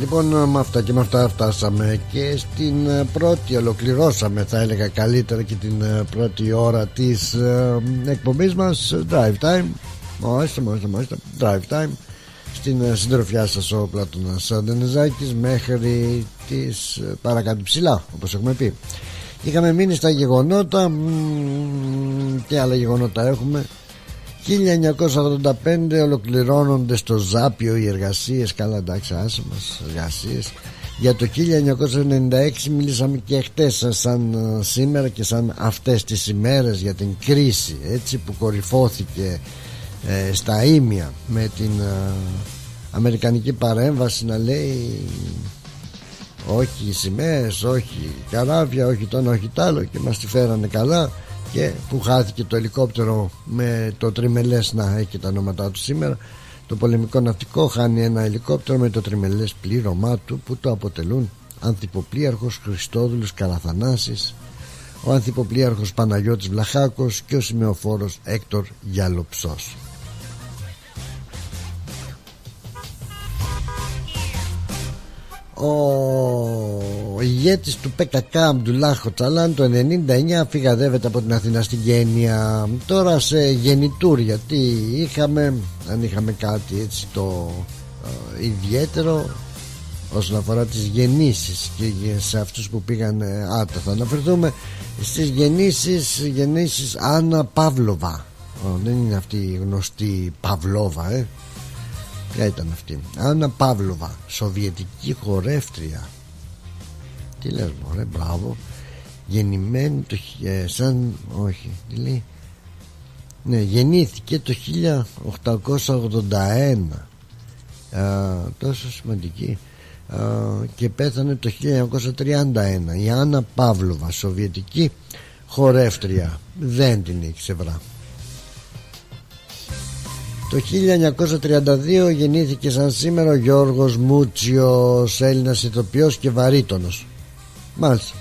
Λοιπόν, με αυτά και με αυτά φτάσαμε και στην πρώτη, ολοκληρώσαμε θα έλεγα καλύτερα και την πρώτη ώρα της εκπομπής μας Drive Time. Μάλιστα, Drive Time. Στην συντροφιά σας ο Πλάτωνας Δενεζάκης μέχρι τις παρακάτω ψηλά, όπως έχουμε πει. Είχαμε μείνει στα γεγονότα. Τι άλλα γεγονότα έχουμε? 1985 ολοκληρώνονται στο Ζάπιο οι εργασίες. Καλά, εντάξει, άσε μας, εργασίες. Για το 1996 μιλήσαμε και χτες, σαν σήμερα και σαν αυτές τις ημέρες, για την κρίση, έτσι, που κορυφώθηκε στα Ήμια με την αμερικανική παρέμβαση να λέει όχι σημαίες, όχι καράβια, όχι τον, όχι τ' άλλο, και μας τη φέρανε καλά. Και που χάθηκε το ελικόπτερο με το τριμελές, να έχει τα ονόματά του σήμερα. Το πολεμικό ναυτικό χάνει ένα ελικόπτερο με το τριμελές πλήρωμά του, που το αποτελούν ανθυποπλίαρχος Χριστόδουλος Καραθανάσης, ο ανθυποπλίαρχος Παναγιώτης Βλαχάκος και ο σημεοφόρος Έκτορ Γιαλοψός. Ο ηγέτης του ΠΚΚ Αμπτουλάχο Τσαλάν το 1999 φυγαδεύεται από την Αθήνα στην Γένεια. Τώρα σε γεννητούρια τι είχαμε, αν είχαμε κάτι έτσι το ιδιαίτερο όσον αφορά τις γεννήσεις και σε αυτούς που πήγαν άτα? Θα αναφερθούμε στις γεννήσεις Άννα Παύλοβα. Δεν είναι αυτή η γνωστή Παυλόβα, ποια ήταν αυτή? Άννα Παύλοβα, σοβιετική χορεύτρια. Τι λες μωρέ, μπράβο. Γεννημένη το σαν, όχι, τι λέει? Ναι, γεννήθηκε το 1881, τόσο σημαντική, και πέθανε το 1931. Η Άννα Παύλοβα, σοβιετική χορεύτρια. Δεν την ήξε βρά. Το 1932 γεννήθηκε σαν σήμερα ο Γιώργος Μούτσιος, Έλληνας ηθοποιός και βαρύτονος. Μάλιστα.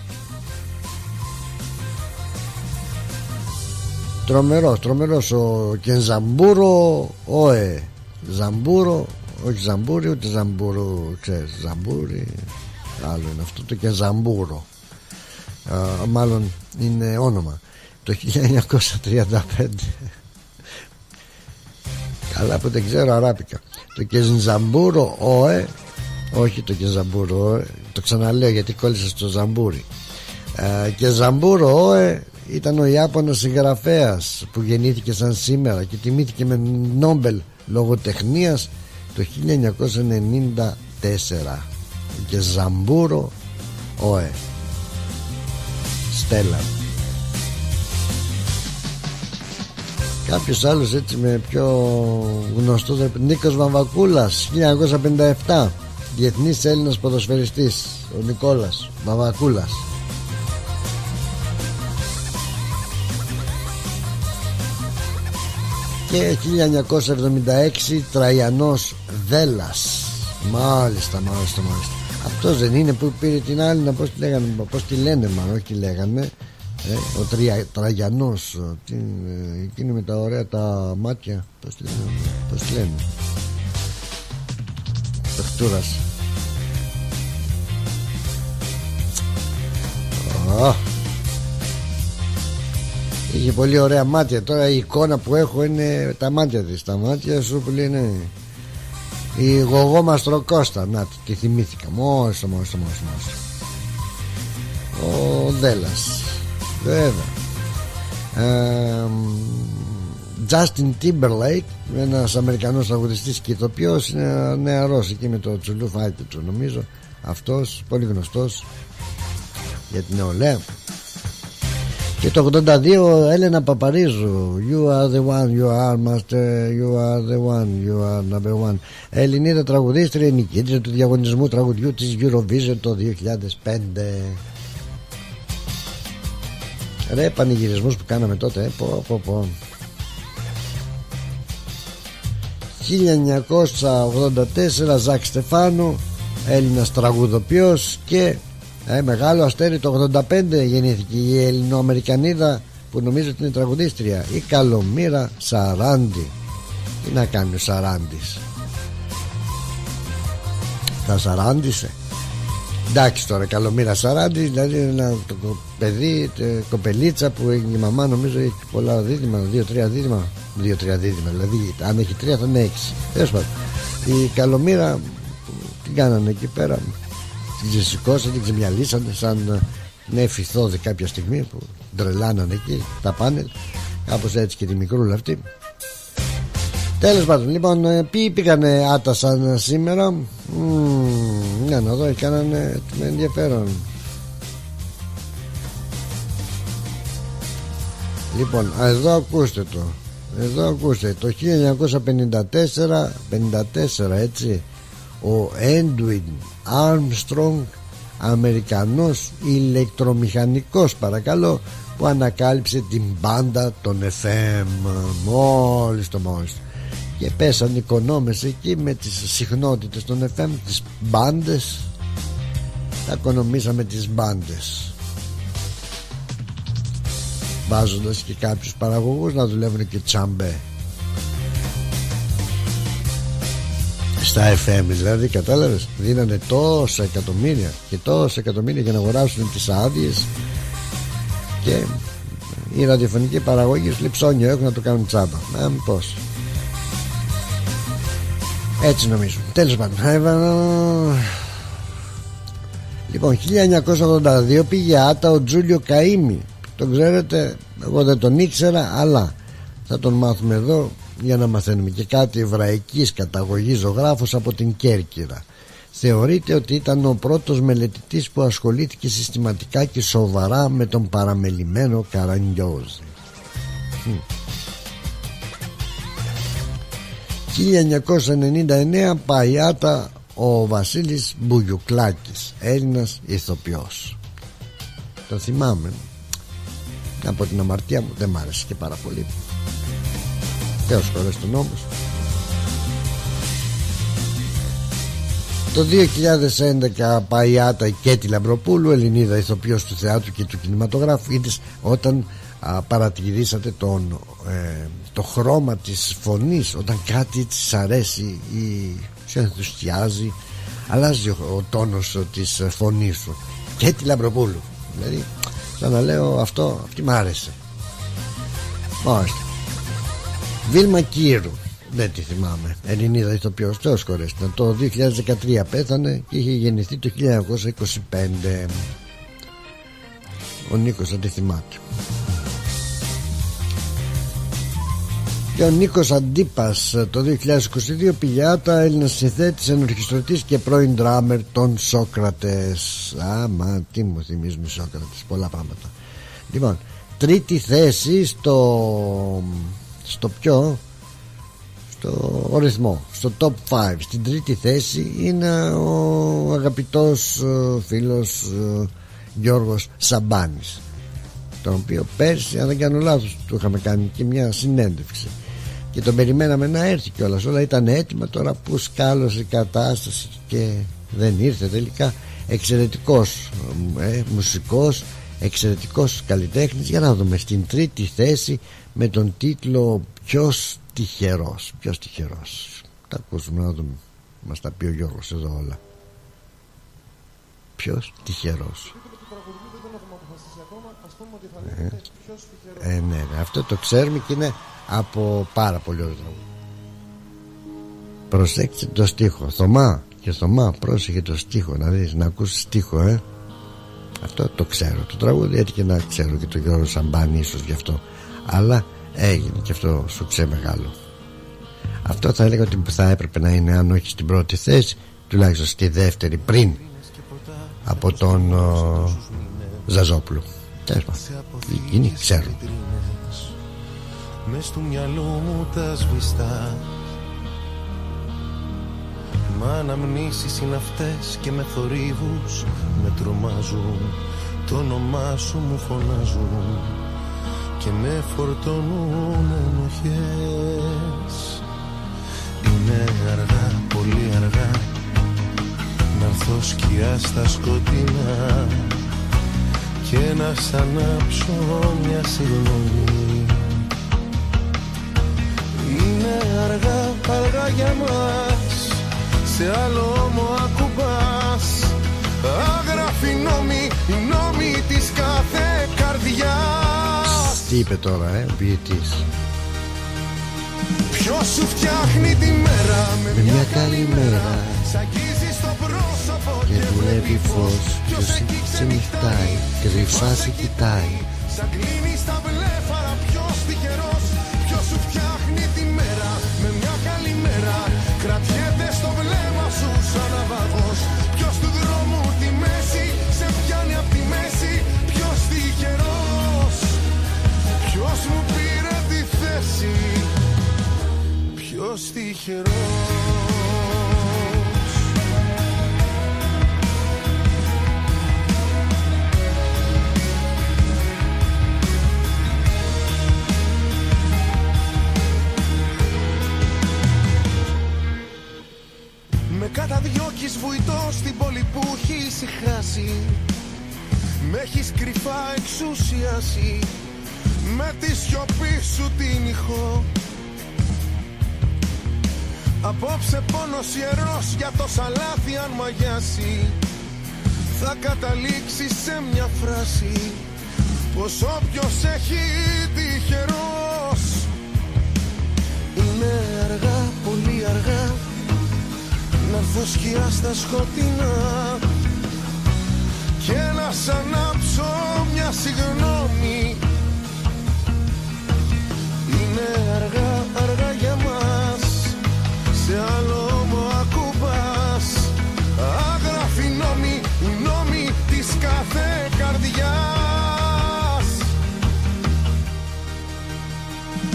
Τρομερός ο Κενζαμπούρο Όε. Ζαμπούρο, όχι Ζαμπούρι, ούτε Ζαμπούρο, ξέρεις, Ζαμπούρι. Άλλο είναι αυτό το Κενζαμπούρο. Μάλλον είναι όνομα. Το 1935... Αλλά που δεν ξέρω αράπικα. Το Κενζαμπούρο Όε. Όχι το Κενζαμπούρο Όε. Το ξαναλέω γιατί κόλλησα στο Ζαμπούρι. Κενζαμπούρο Όε ήταν ο Ιάπωνας συγγραφέας που γεννήθηκε σαν σήμερα και τιμήθηκε με Νόμπελ λογοτεχνίας το 1994. Κενζαμπούρο Όε. Στέλλα. Κάποιος άλλος έτσι με πιο γνωστό, Νίκος Βαμβακούλας, 1957, διεθνής Έλληνας ποδοσφαιριστής, ο Νικόλας Βαμβακούλας. Και 1976, Τραιανός Δέλλας. Μάλιστα. Αυτός δεν είναι που πήρε την άλλη, να πώς τη λένε, ο Τραγιανός, εκείνη με τα ωραία τα μάτια, πώς τη λένε, παιχτούρας. Είχε πολύ ωραία μάτια. Τώρα η εικόνα που έχω είναι τα μάτια της. Τα μάτια σου που λένε η Γογό Μαστροκώστα. Να τη θυμήθηκα. Μόσα. Ο Δέλλας. Βέβαια. Justin Timberlake, ένας Αμερικανός τραγουδιστής και ηθοποιός, είναι νεαρός εκεί με το τσουλούφάκι του, νομίζω. Αυτός πολύ γνωστός για την νεολαία. Και το 82 Έλενα Παπαρίζου, You are the one, you are master, you are the one, you are number one, Ελληνίδα τραγουδίστρια, νικήτρια του διαγωνισμού τραγουδιού της Eurovision το 2005. Ρε πανηγυρισμούς που κάναμε τότε, πω. 1984 Ζακ Στεφάνου, Έλληνας τραγουδοποιός και μεγάλο αστέρι. Το 85 γεννήθηκε η Ελληνοαμερικανίδα που νομίζω ότι είναι τραγουδίστρια, η Καλομήρα Σαράντη. Τι να κάνει ο Σαράντης, θα σαράντησε. Εντάξει τώρα, Καλομήρα Σαράντη, δηλαδή ένα παιδί, κοπελίτσα που η μαμά νομίζω έχει πολλά δίδυμα, 2-3 δίδυμα. 2-3 δίδυμα, δηλαδή αν έχει 3 θα είναι 6. Η Καλομήρα την κάνανε εκεί πέρα, την ξεσηκώσαν, την ξεμυαλίσανε σαν νεφιθόδη κάποια στιγμή που τρελάνανε εκεί τα πάνελ, κάπως έτσι, και τη μικρούλα αυτή. Τέλος πάντων, λοιπόν, ποιοι πήγανε άτασαν σήμερα? Ναι, να δω, κάνανε με ενδιαφέρον. Λοιπόν, εδώ ακούστε, το 1954 έτσι, ο Έντουιν Άρμστρονγκ, Αμερικανός ηλεκτρομηχανικός παρακαλώ, που ανακάλυψε την μπάντα των FM. Μόλις. Και πέσαν οικονόμες εκεί με τις συχνότητες των FM, τις μπάντες. Τα οικονομήσαμε τις μπάντες, βάζοντας και κάποιους παραγωγούς να δουλεύουν και τσάμπε στα FM, δηλαδή, κατάλαβες, δίνανε τόσα εκατομμύρια και τόσα εκατομμύρια για να αγοράσουν τις άδειες, και οι ραδιοφωνικοί παραγωγείς λιψόνιο έχουν να το κάνουν τσάμπα. Πώς, έτσι νομίζω. Τέλος πάντων, λοιπόν, 1982 πήγε άτα ο Τζούλιο Καΐμι. Τον ξέρετε, εγώ δεν τον ήξερα, αλλά θα τον μάθουμε εδώ για να μαθαίνουμε και κάτι. Εβραϊκής καταγωγής ζωγράφος από την Κέρκυρα. Θεωρείται ότι ήταν ο πρώτος μελετητής που ασχολήθηκε συστηματικά και σοβαρά με τον παραμελημένο Καραγκιόζη. 1999 πάει άτα ο Βασίλης Μπουγιουκλάκης, Έλληνας ηθοποιός. Το θυμάμαι. Από την αμαρτία μου δεν μ' άρεσε και πάρα πολύ. Τέος χωρίς τον νόμος. Το 2011 πάει άτα η Κέτη Λαμπροπούλου, Ελληνίδα ηθοποιός του θεάτρου και του κινηματογράφου. Είδες, όταν παρατηρήσατε το χρώμα της φωνής, όταν κάτι της αρέσει ή σε ενθουσιάζει, αλλάζει ο τόνος της φωνής σου. Κέτη Λαμπροπούλου, δηλαδή, σαν να λέω αυτή μ' άρεσε. Μάλιστα. Βίλμα Κύρου, δεν τη θυμάμαι, Ελληνίδα ηθοποιός, τέλος χωρέστηνα. Το 2013 πέθανε και είχε γεννηθεί το 1925. Ο Νίκος θα τη θυμάται. Και ο Νίκος Αντίπας το 2022 πήγε άτα, Έλληνας συνθέτης, ενορχιστρωτής και πρώην ντράμερ των Σωκράτες. Άμα τι μου θυμίζουν οι Σωκράτες, πολλά πράγματα. Λοιπόν, τρίτη θέση στο ρυθμό, στο top 5. Στην τρίτη θέση είναι ο αγαπητός φίλος Γιώργος Σαμπάνης, τον οποίο πέρσι, αν δεν κάνω λάθος, του είχαμε κάνει και μια συνέντευξη και τον περιμέναμε να έρθει κιόλας, όλα ήταν έτοιμα. Τώρα που σκάλωσε η κατάσταση και δεν ήρθε τελικά. Εξαιρετικός μουσικός, εξαιρετικός καλλιτέχνης. Για να δούμε, στην τρίτη θέση με τον τίτλο «Ποιος τυχερός». Ποιος τυχερός, τα ακούσουμε, να δούμε, μας τα πει ο Γιώργος εδώ όλα. Ποιος τυχερός. Ναι, αυτό το ξέρουμε και είναι από πάρα πολύ ωραίο τραγούδι. Προσέξτε το στίχο, Θωμά και Θωμά, πρόσεχε το στίχο, να δεις, να ακούσεις στίχο, Αυτό το ξέρω, το τραγούδι, έτσι και να ξέρω και το Γιώργο Σαμπάνη ίσως γι' αυτό. Αλλά έγινε και αυτό σου ξέ μεγάλο. Αυτό θα έλεγα ότι θα έπρεπε να είναι, αν όχι στην πρώτη θέση, τουλάχιστον στη δεύτερη, πριν από τον Ζαζόπουλο. Εκείνοι ξέρουν. Μες στο μυαλό μου τα σβηστά, μα αναμνήσεις είναι αυτές και με θορύβους με τρομάζουν. Το όνομά σου μου φωνάζουν και με φορτώνουν ενοχές. Είναι αργά, πολύ αργά, να έρθω σκιά στα σκοτεινά και να σ' ανάψω μια συγγνώμη. Είναι αργά, αργά για μας, σε άλλο όμο ακουμπάς. Αγράφει νόμοι, νόμοι της κάθε καρδιάς. Τι είπε τώρα, ποιητής. Ποιος σου φτιάχνει τη μέρα με μια καλή μέρα, σ' αγγίζει στο πρόσωπο και δουλεύει φως. Ποιος σε ξενυχτάει, κρυφά σε κοιτάει, σ' αγκλίνει στα βλέφαρα. Ποιος τυχερός, ποιος σου φτιάχνει τη μέρα με μια καλή μέρα, κρατιέται στο βλέμμα σου σαν αβαγός. Ποιος του δρόμου τη μέση, σε πιάνει απ' τη μέση. Ποιος τυχερός, ποιος μου πήρε τη θέση. Ποιος τυχερός. Με καταδιώκεις βουητό στην πόλη που έχεις χάσει, με έχεις κρυφά εξουσιάσει, με τη σιωπή σου την ηχό. Απόψε πόνος ιερός για το σαλάθι, αν μαγιάσει θα καταλήξει σε μια φράση, πως όποιος έχει τυχερός. Είναι αργά, πολύ αργά, να έρθω σκιά στα σκοτεινά και να σ' ανάψω μια συγγνώμη. Είναι αργά, αργά για μας, σε άλλο όμο ακουμπάς. Αγράφει νόμοι, νόμοι της κάθε καρδιάς.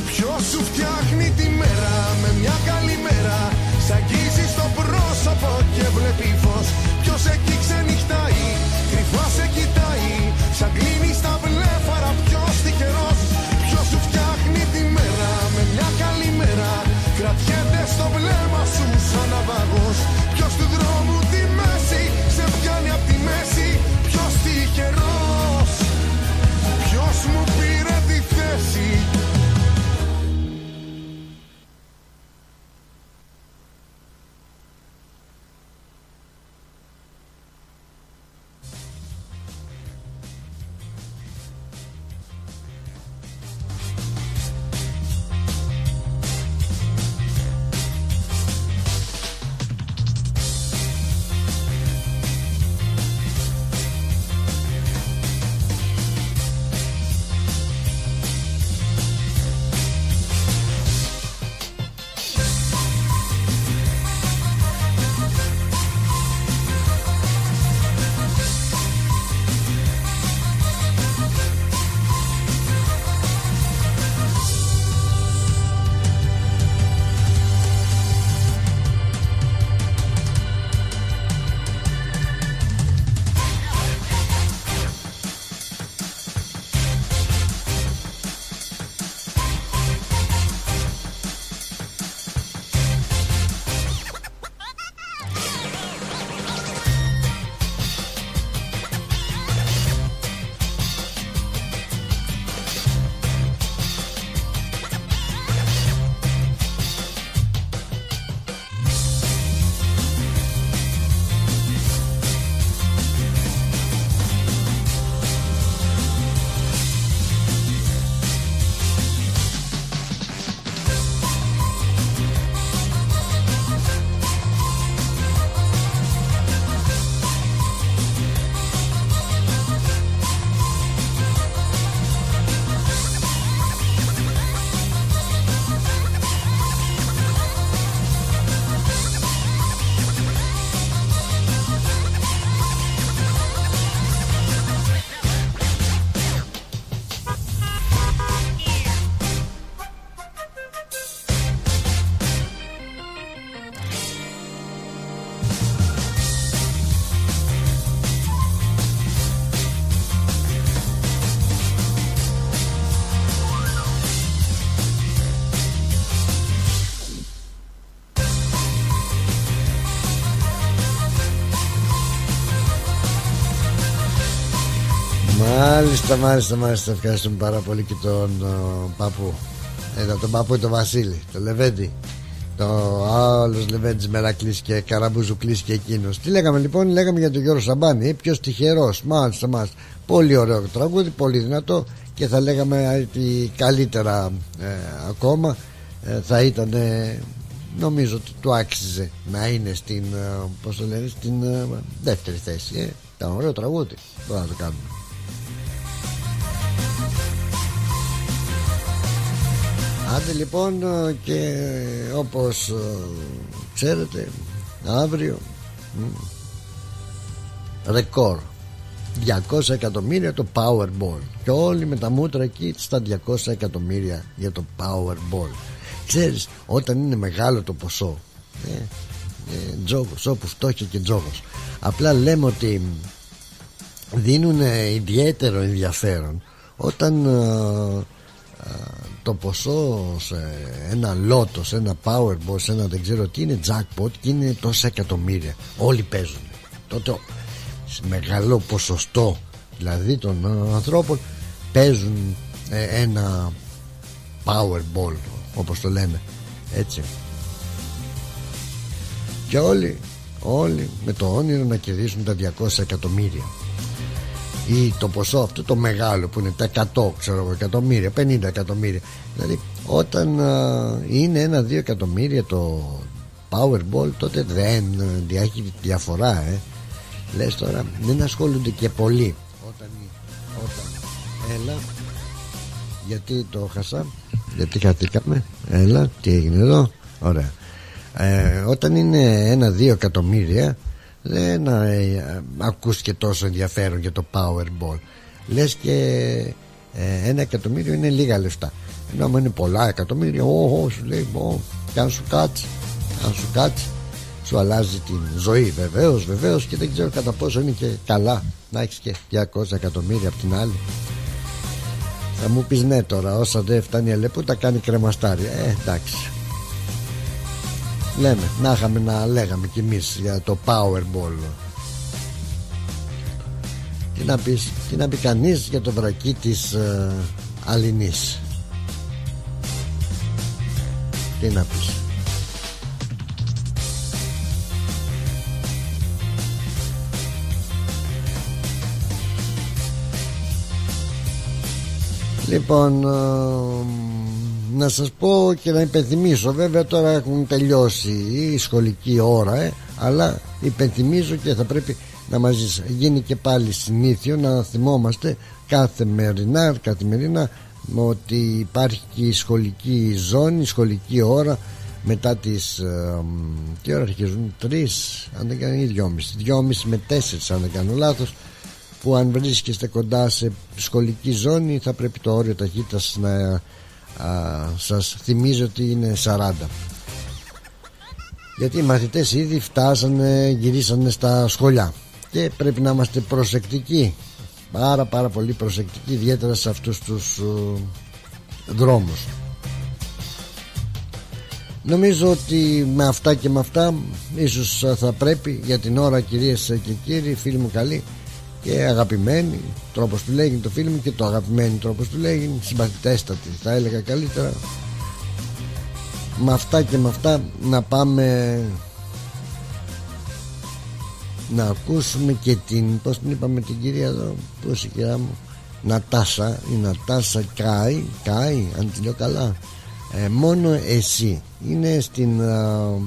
Ποιος σου φτιάχνει τη μέρα με μια καλή μέρα, σ' αγγίζει στο πρόσωπο και βλέπει φως. Ποιος εκεί ξενυχτάει, κρυφά σε κοιτάει, σ' αγκλίνει στα βλέφαρα. Ποιος τυχερός, ποιος σου φτιάχνει τη μέρα με μια καλή μέρα, κρατιέται στο βλέμμα σου σαν αβαγός. Ποιος του δρόμου τη μέση, σε πιάνει απ' τη μέση. Ποιος τυχερός, ποιος μου πήρε τη θέση. Μάλιστα, ευχαριστούμε πάρα πολύ και τον παππού. Τον παππού, τον Βασίλη, τον Λεβέντη. Το άλλο Λεβέντης Μερακλής και Καραμπουζουκλής και εκείνος. Τι λέγαμε λοιπόν, λέγαμε για τον Γιώργο Σαμπάνη. Ποιος τυχερός, μάλιστα. Πολύ ωραίο τραγούδι, πολύ δυνατό. Και θα λέγαμε ότι καλύτερα ακόμα θα ήταν, νομίζω ότι του άξιζε να είναι στην, πώς το λένε, στην δεύτερη θέση. Ήταν ωραίο τραγούδι, τώρα να το κάνουμε. Άντε λοιπόν, και όπως ξέρετε, αύριο ρεκόρ 200 εκατομμύρια το Powerball. Και όλοι με τα μούτρα εκεί στα 200 εκατομμύρια για το Powerball. Ξέρεις, όταν είναι μεγάλο το ποσό, τζόγος, όπου φτώχεια και τζόγος. Απλά λέμε ότι δίνουν ιδιαίτερο ενδιαφέρον όταν το ποσό σε ένα λότο, σε ένα Powerball, σε ένα δεν ξέρω τι είναι jackpot και είναι τόσα εκατομμύρια. Όλοι παίζουν. Τότε μεγάλο ποσοστό δηλαδή των ανθρώπων παίζουν ένα Powerball, όπως το λέμε, έτσι. Και όλοι με το όνειρο να κερδίσουν τα 200 εκατομμύρια ή το ποσό αυτό το μεγάλο που είναι τα 100 εκατομμύρια, 50 εκατομμύρια. Δηλαδή όταν είναι 1-2 εκατομμύρια το Powerball, τότε δεν έχει διαφορά. Λες τώρα, δεν ασχολούνται και πολλοί όταν έλα, γιατί το χασα, γιατί χαθήκαμε. Έλα, τι έγινε εδώ. Ωραία. Όταν είναι 1-2 εκατομμύρια δεν ακούς και τόσο ενδιαφέρον για το Powerball. Λες και 1 εκατομμύριο είναι λίγα λεφτά. Ενώ αν είναι πολλά εκατομμύρια, σου λέει, και αν σου κάτσει σου αλλάζει την ζωή, βεβαίως, και δεν ξέρω κατά πόσο είναι και καλά να έχεις και 200 εκατομμύρια απ' την άλλη. Θα μου πεις, ναι, τώρα όσα δεν φτάνει η Αλεπού τα κάνει κρεμαστάρια. Εντάξει, λέμε, να λέγαμε κι εμείς για το Powerball. Τι να πει κανείς για το βρακί της Αληνής. Τι να πεις. Λοιπόν, να σας πω και να υπενθυμίσω, βέβαια τώρα έχουν τελειώσει η σχολική ώρα, αλλά υπενθυμίζω και θα πρέπει να μας γίνει και πάλι συνήθιο να θυμόμαστε καθημερινά ότι υπάρχει και η σχολική ζώνη, η σχολική ώρα μετά τις, τι ώρα αρχίζουν, 3 αν δεν κάνω, ή 2:30 με 4 αν δεν κάνω λάθος, που αν βρίσκεστε κοντά σε σχολική ζώνη θα πρέπει το όριο ταχύτητας να σας θυμίζω ότι είναι 40, γιατί οι μαθητές ήδη γυρίσανε στα σχολιά και πρέπει να είμαστε προσεκτικοί, πάρα πολύ προσεκτικοί, ιδιαίτερα σε αυτούς τους δρόμους. Νομίζω ότι με αυτά και με αυτά ίσως θα πρέπει για την ώρα, κυρίες και κύριοι, φίλοι μου καλοί και αγαπημένοι, τρόπος του λέγει το φίλο μου, και το αγαπημένο τρόπος του λέγει, συμπαθητέστατη θα έλεγα καλύτερα. Με αυτά και με αυτά να πάμε να ακούσουμε και την, πώς την είπαμε την κυρία εδώ, πώς η κυρία μου, Νατάσα Κάι, αν τη λέω καλά, μόνο εσύ, είναι στην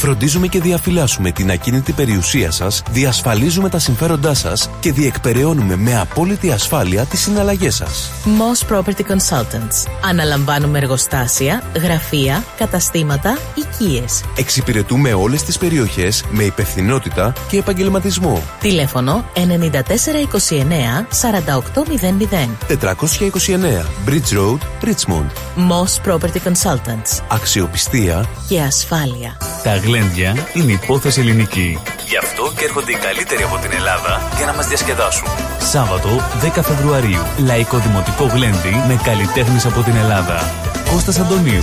Φροντίζουμε και διαφυλάσσουμε την ακίνητη περιουσία σας, διασφαλίζουμε τα συμφέροντά σας και διεκπεραιώνουμε με απόλυτη ασφάλεια τις συναλλαγές σας. Moss Property Consultants. Αναλαμβάνουμε εργοστάσια, γραφεία, καταστήματα, οικίες. Εξυπηρετούμε όλες τις περιοχές με υπευθυνότητα και επαγγελματισμό. Τηλέφωνο 9429 4800. 429 Bridge Road, Richmond. Moss Property Consultants. Αξιοπιστία και ασφάλεια. Τα γλέντια είναι υπόθεση ελληνική. Γι' αυτό και έρχονται οι καλύτεροι από την Ελλάδα για να μας διασκεδάσουν. Σάββατο 10 Φεβρουαρίου. Λαϊκό Δημοτικό Γλέντι με καλλιτέχνες από την Ελλάδα. Κώστας Αντωνίου.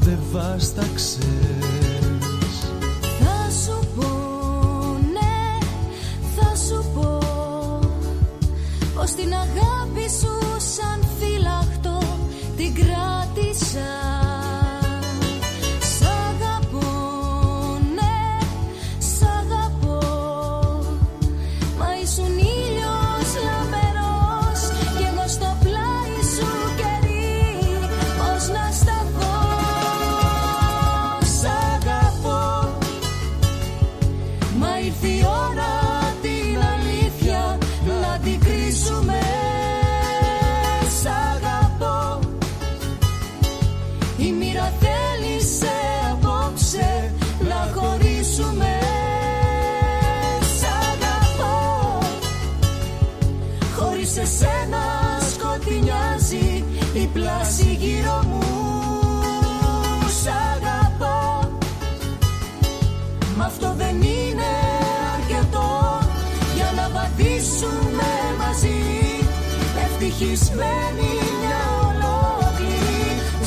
Δεν βάσταξες. Θα σου πω, ναι, θα σου πω, πως την αγάπη σου σαν φύλαχτο την κράτησα. Σ' αγαπώ, ναι, σ' αγαπώ, μα ήσουν ήλιος λαμπερός κι εγώ στο πλάι σου κερί, πως να σταθώ. Ήρθε η ώρα την αλήθεια να την κρίσουμε. Σ' αγαπώ. Η μοίρα θέλησε απόψε να χωρίσουμε. Σ' αγαπώ. Χωρίς εσένα σκοτεινιάζει η πλάση γύρω μου. Σ' αγαπώ. Μ' αυτό δεν είναι για να βαδίσουμε μαζί, ευτυχισμένη μια ολόκληρη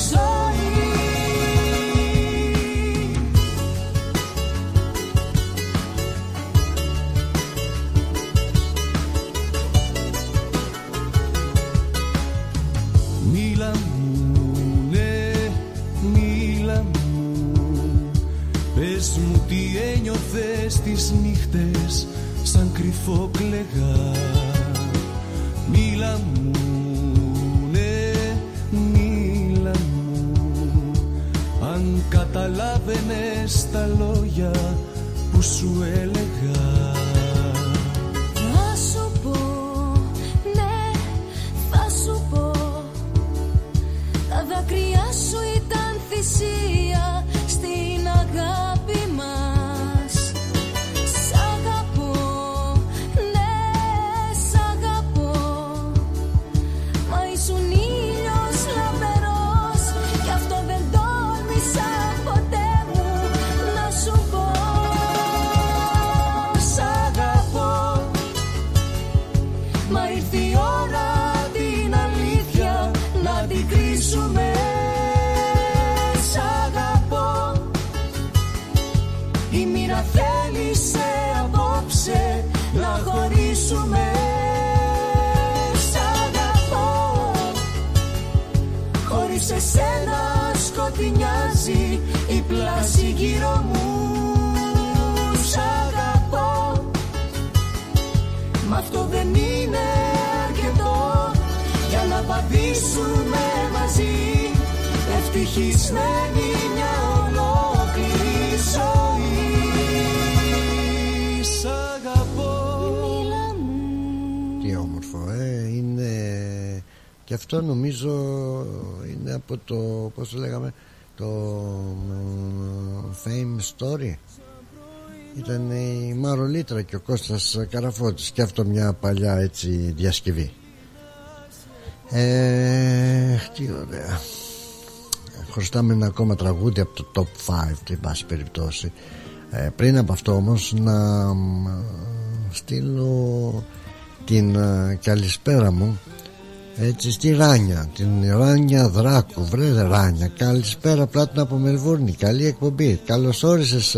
ζωή. Μίλα μου, ναι, μίλα μου, πες μου τι ένιωθες τις νύχτες σαν κρυφό κλαιγά. Μίλα μου, ναι, μίλα μου, αν καταλάβαινες τα λόγια που σου έλεγα. Θα σου πω, ναι, θα σου πω, τα δάκρυά σου ήταν θυσία στην αγάπη μας. Εσένα σκοτεινιάζει η πλάση γύρω μου. Σ' αγαπώ. Μ' αυτό δεν είναι αρκετό για να πατήσουμε μαζί, ευτυχισμένη μια ολόκληρη ζωή. Σ' αγαπώ. Τι όμορφο, είναι. Και αυτό νομίζω είναι από το, πώς το λέγαμε, το Fame Story. Ήταν η Μαρολίτρα και ο Κώστας Καραφώτης, και αυτό μια παλιά έτσι διασκευή. Τι ωραία. Χρωστάμε ένα ακόμα τραγούδι από το Top 5, εν πάση περιπτώσει. Πριν από αυτό όμως να στείλω την καλησπέρα μου Έτσι στη Ράνια, την Ράνια Δράκου. Βρε Ράνια, καλησπέρα Πλάτων από Μελβούρνη, καλή εκπομπή. Καλώς όρισες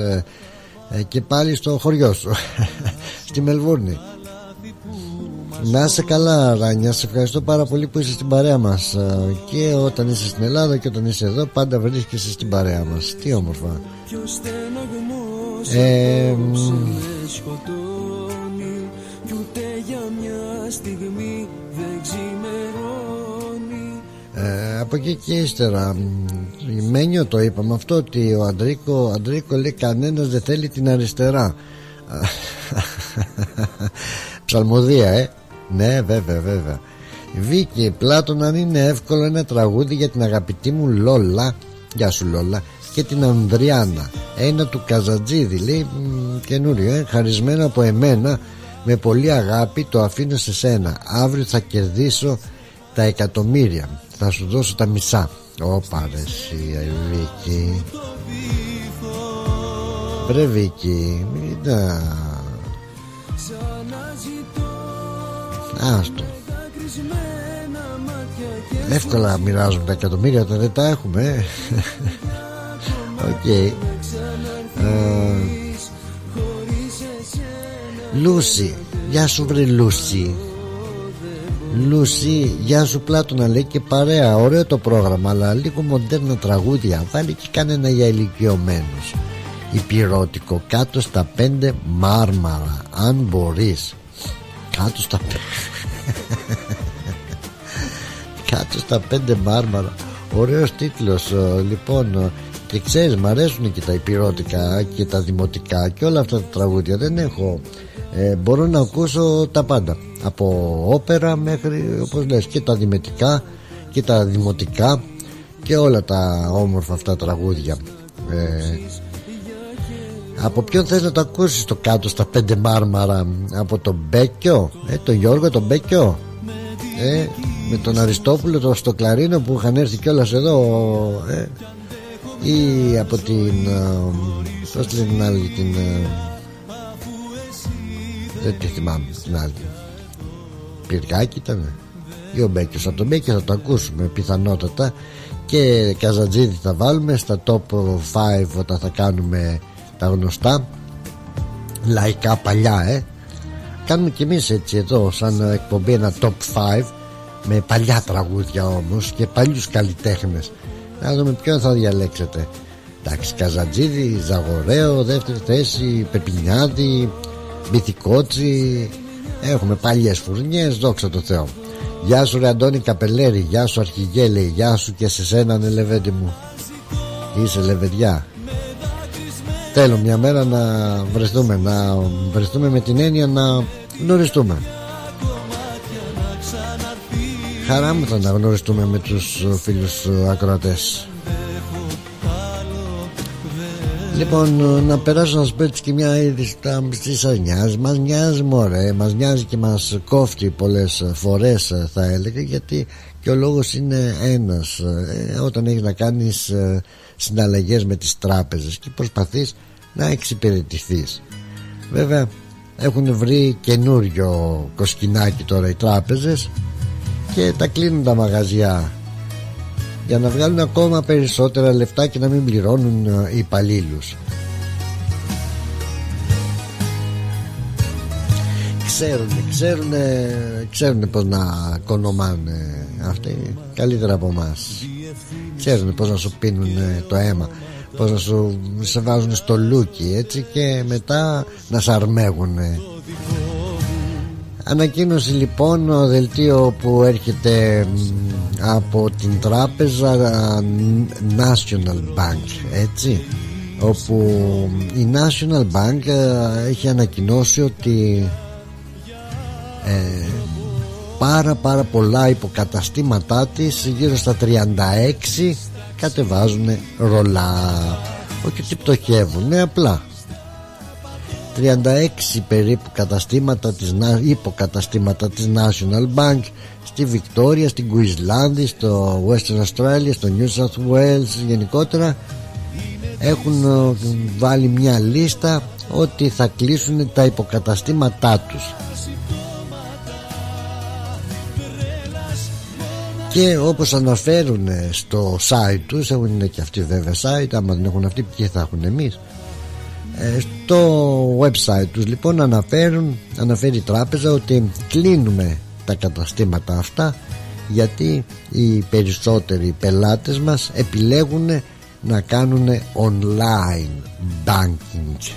και πάλι στο χωριό σου στη Μελβούρνη. Να είσαι καλά Ράνια, σε ευχαριστώ πάρα πολύ που είσαι στην παρέα μας. Και όταν είσαι στην Ελλάδα και όταν είσαι εδώ, πάντα βρίσκεσαι στην παρέα μας. Τι όμορφα. Από εκεί και ύστερα η Μένιο το είπαμε αυτό, ότι ο Αντρίκο λέει κανένας δεν θέλει την αριστερά. Ψαλμοδία, ναι βέβαια. Βίκη, Πλάτων, αν είναι εύκολο ένα τραγούδι για την αγαπητή μου Λόλα, γεια σου Λόλα, και την Ανδριάνα, ένα του Καζαντζίδη λέει, καινούριο, χαρισμένο από εμένα, με πολύ αγάπη, το αφήνω σε σένα. Αύριο θα κερδίσω τα εκατομμύρια, θα σου δώσω τα μισά. Ωπα ρε εσύ Βίκη. Βρε Βίκη, μήνα. Άστο. Εύκολα μοιράζουμε τα εκατομμύρια όταν δεν τα έχουμε. Οκ. Λούση, γεια σου βρε Λούση. Λούση, γεια σου Πλάτωνα λέει, και παρέα. Ωραίο το πρόγραμμα, αλλά λίγο μοντέρνα τραγούδια. Βάλει και κανένα για ηλικιωμένους. Υπηρώτικο, κάτω στα 5 Μάρμαρα, αν μπορείς. Κάτω στα 5. Κάτω στα 5 Μάρμαρα. Ωραίος τίτλος. Λοιπόν, και ξέρεις, μ' αρέσουν και τα υπηρώτικα και τα δημοτικά και όλα αυτά τα τραγούδια. Δεν έχω. Μπορώ να ακούσω τα πάντα, από όπερα μέχρι, όπως λες, και τα δημοτικά και τα δημοτικά και όλα τα όμορφα αυτά τραγούδια. Από ποιον θες να το ακούσεις το κάτω στα 5 Μάρμαρα? Από τον Μπέκιο, τον Γιώργο τον Μπέκιο, με τον Αριστόπουλο το στο κλαρίνο που είχαν έρθει κιόλας εδώ, ή από την πώς την άλλη, την δεν τη θυμάμαι την άλλη. Πυρκάκη ήταν ή ο Μπέκιος? Από τον Μπέκιο θα το ακούσουμε πιθανότατα, και Καζαντζίδη θα βάλουμε στα top 5 όταν θα κάνουμε τα γνωστά λαϊκά παλιά. Κάνουμε κι εμείς έτσι εδώ σαν εκπομπή ένα top 5 με παλιά τραγούδια όμως και παλιούς καλλιτέχνες. Να δούμε ποιον θα διαλέξετε. Εντάξει, Καζαντζίδη, Ζαγορέο, δεύτερη θέση, Πεπινιάδη, Μπιθικότσι. Έχουμε παλιές φουρνιές, δόξα τω Θεώ. Γεια σου ρε Αντώνη Καπελέρη, γεια σου Αρχιγέλη, γεια σου και σε σέναν Ελεβέντη μου. Είσαι Λεβεντιά. Θέλω μια μέρα να βρεθούμε, με την έννοια να γνωριστούμε. Χαρά μου θα να γνωριστούμε με τους φίλους ακροατές. Λοιπόν, να περάσω να σας πω έτσι και μια είδηση της αρνιάς. Μας νοιάζει μωρέ, μας νοιάζει και μας κόφτει πολλές φορές θα έλεγα, γιατί και ο λόγος είναι ένας. Όταν έχεις να κάνεις συναλλαγές με τις τράπεζες και προσπαθείς να εξυπηρετηθείς. Βέβαια έχουν βρει καινούριο κοσκινάκι τώρα οι τράπεζες και τα κλείνουν τα μαγαζιά για να βγάλουν ακόμα περισσότερα λεφτά και να μην πληρώνουν οι υπαλλήλους. Ξέρουν πως να κονομάνε αυτοί καλύτερα από εμάς. Ξέρουν πως να σου πίνουν το αίμα, πως να σου σε βάζουν στο λούκι έτσι, και μετά να σ' αρμέγουν. Ανακοίνωση λοιπόν, δελτίο που έρχεται από την τράπεζα National Bank, έτσι, όπου η National Bank έχει ανακοινώσει ότι πάρα πολλά υποκαταστήματά της, γύρω στα 36, κατεβάζουν ρολά. Όχι ότι πτωχεύουν, απλά 36 περίπου υποκαταστήματα της National Bank στη Βικτόρια, στην Κουισλάνδη, στο Western Australia, στο New South Wales γενικότερα, έχουν βάλει μια λίστα ότι θα κλείσουν τα υποκαταστήματά τους. και όπως αναφέρουν στο site τους, έχουν και αυτοί βέβαια site, άμα δεν έχουν αυτοί ποιοι θα έχουν εμείς. Στο website τους λοιπόν αναφέρει η τράπεζα ότι κλείνουμε τα καταστήματα αυτά γιατί οι περισσότεροι πελάτες μας επιλέγουν να κάνουν online banking.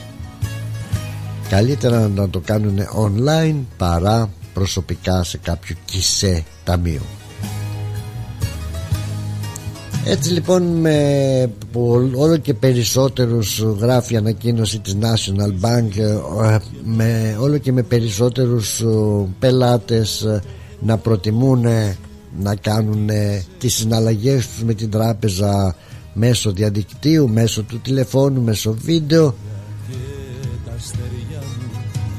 Καλύτερα να το κάνουν online παρά προσωπικά σε κάποιο κισέ ταμείο. Έτσι λοιπόν, με όλο και περισσότερους, γράφει η ανακοίνωση της National Bank, με όλο και με περισσότερους πελάτες να προτιμούν να κάνουν τις συναλλαγές τους με την τράπεζα μέσω διαδικτύου, μέσω του τηλεφώνου, μέσω βίντεο.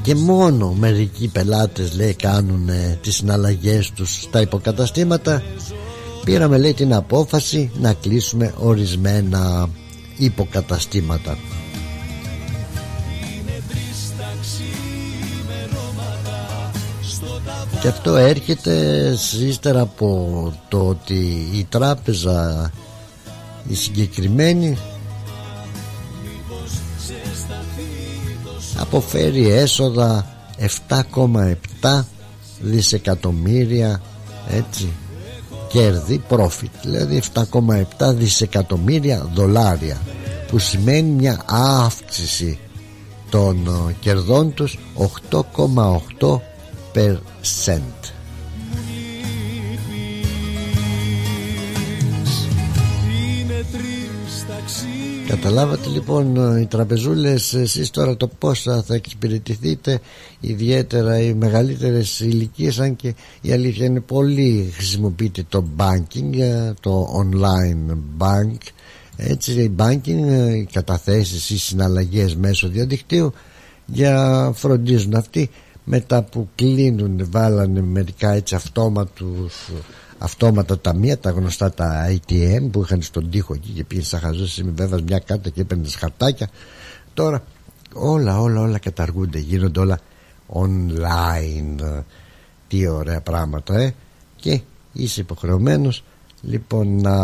Και μόνο μερικοί πελάτες, λέει, κάνουν τις συναλλαγές τους στα υποκαταστήματα. Πήραμε, λέει, την απόφαση να κλείσουμε ορισμένα υποκαταστήματα. Και αυτό έρχεται ύστερα από το ότι η τράπεζα, η συγκεκριμένη, αποφέρει έσοδα 7,7 δισεκατομμύρια, έτσι, κέρδη, profit, δηλαδή 7,7 δισεκατομμύρια δολάρια, που σημαίνει μια αύξηση των κερδών τους 8,8%. Καταλάβατε λοιπόν, οι τραπεζούλες, εσείς τώρα το πώς θα εξυπηρετηθείτε, ιδιαίτερα οι μεγαλύτερες ηλικίες, αν και η αλήθεια είναι πολύ χρησιμοποιείται το banking, το online bank, έτσι, η banking, οι καταθέσεις, οι συναλλαγές μέσω διαδικτύου, για φροντίζουν αυτοί μετά που κλείνουν, βάλανε μερικά έτσι αυτόματα ταμεία, τα γνωστά τα ATM που είχαν στον τοίχο εκεί και πήγαινε σαν χαζός, βέβαια μια κάρτα και έπαιρνες χαρτάκια. Τώρα όλα καταργούνται, γίνονται όλα online. Τι ωραία πράγματα, και είσαι υποχρεωμένος λοιπόν να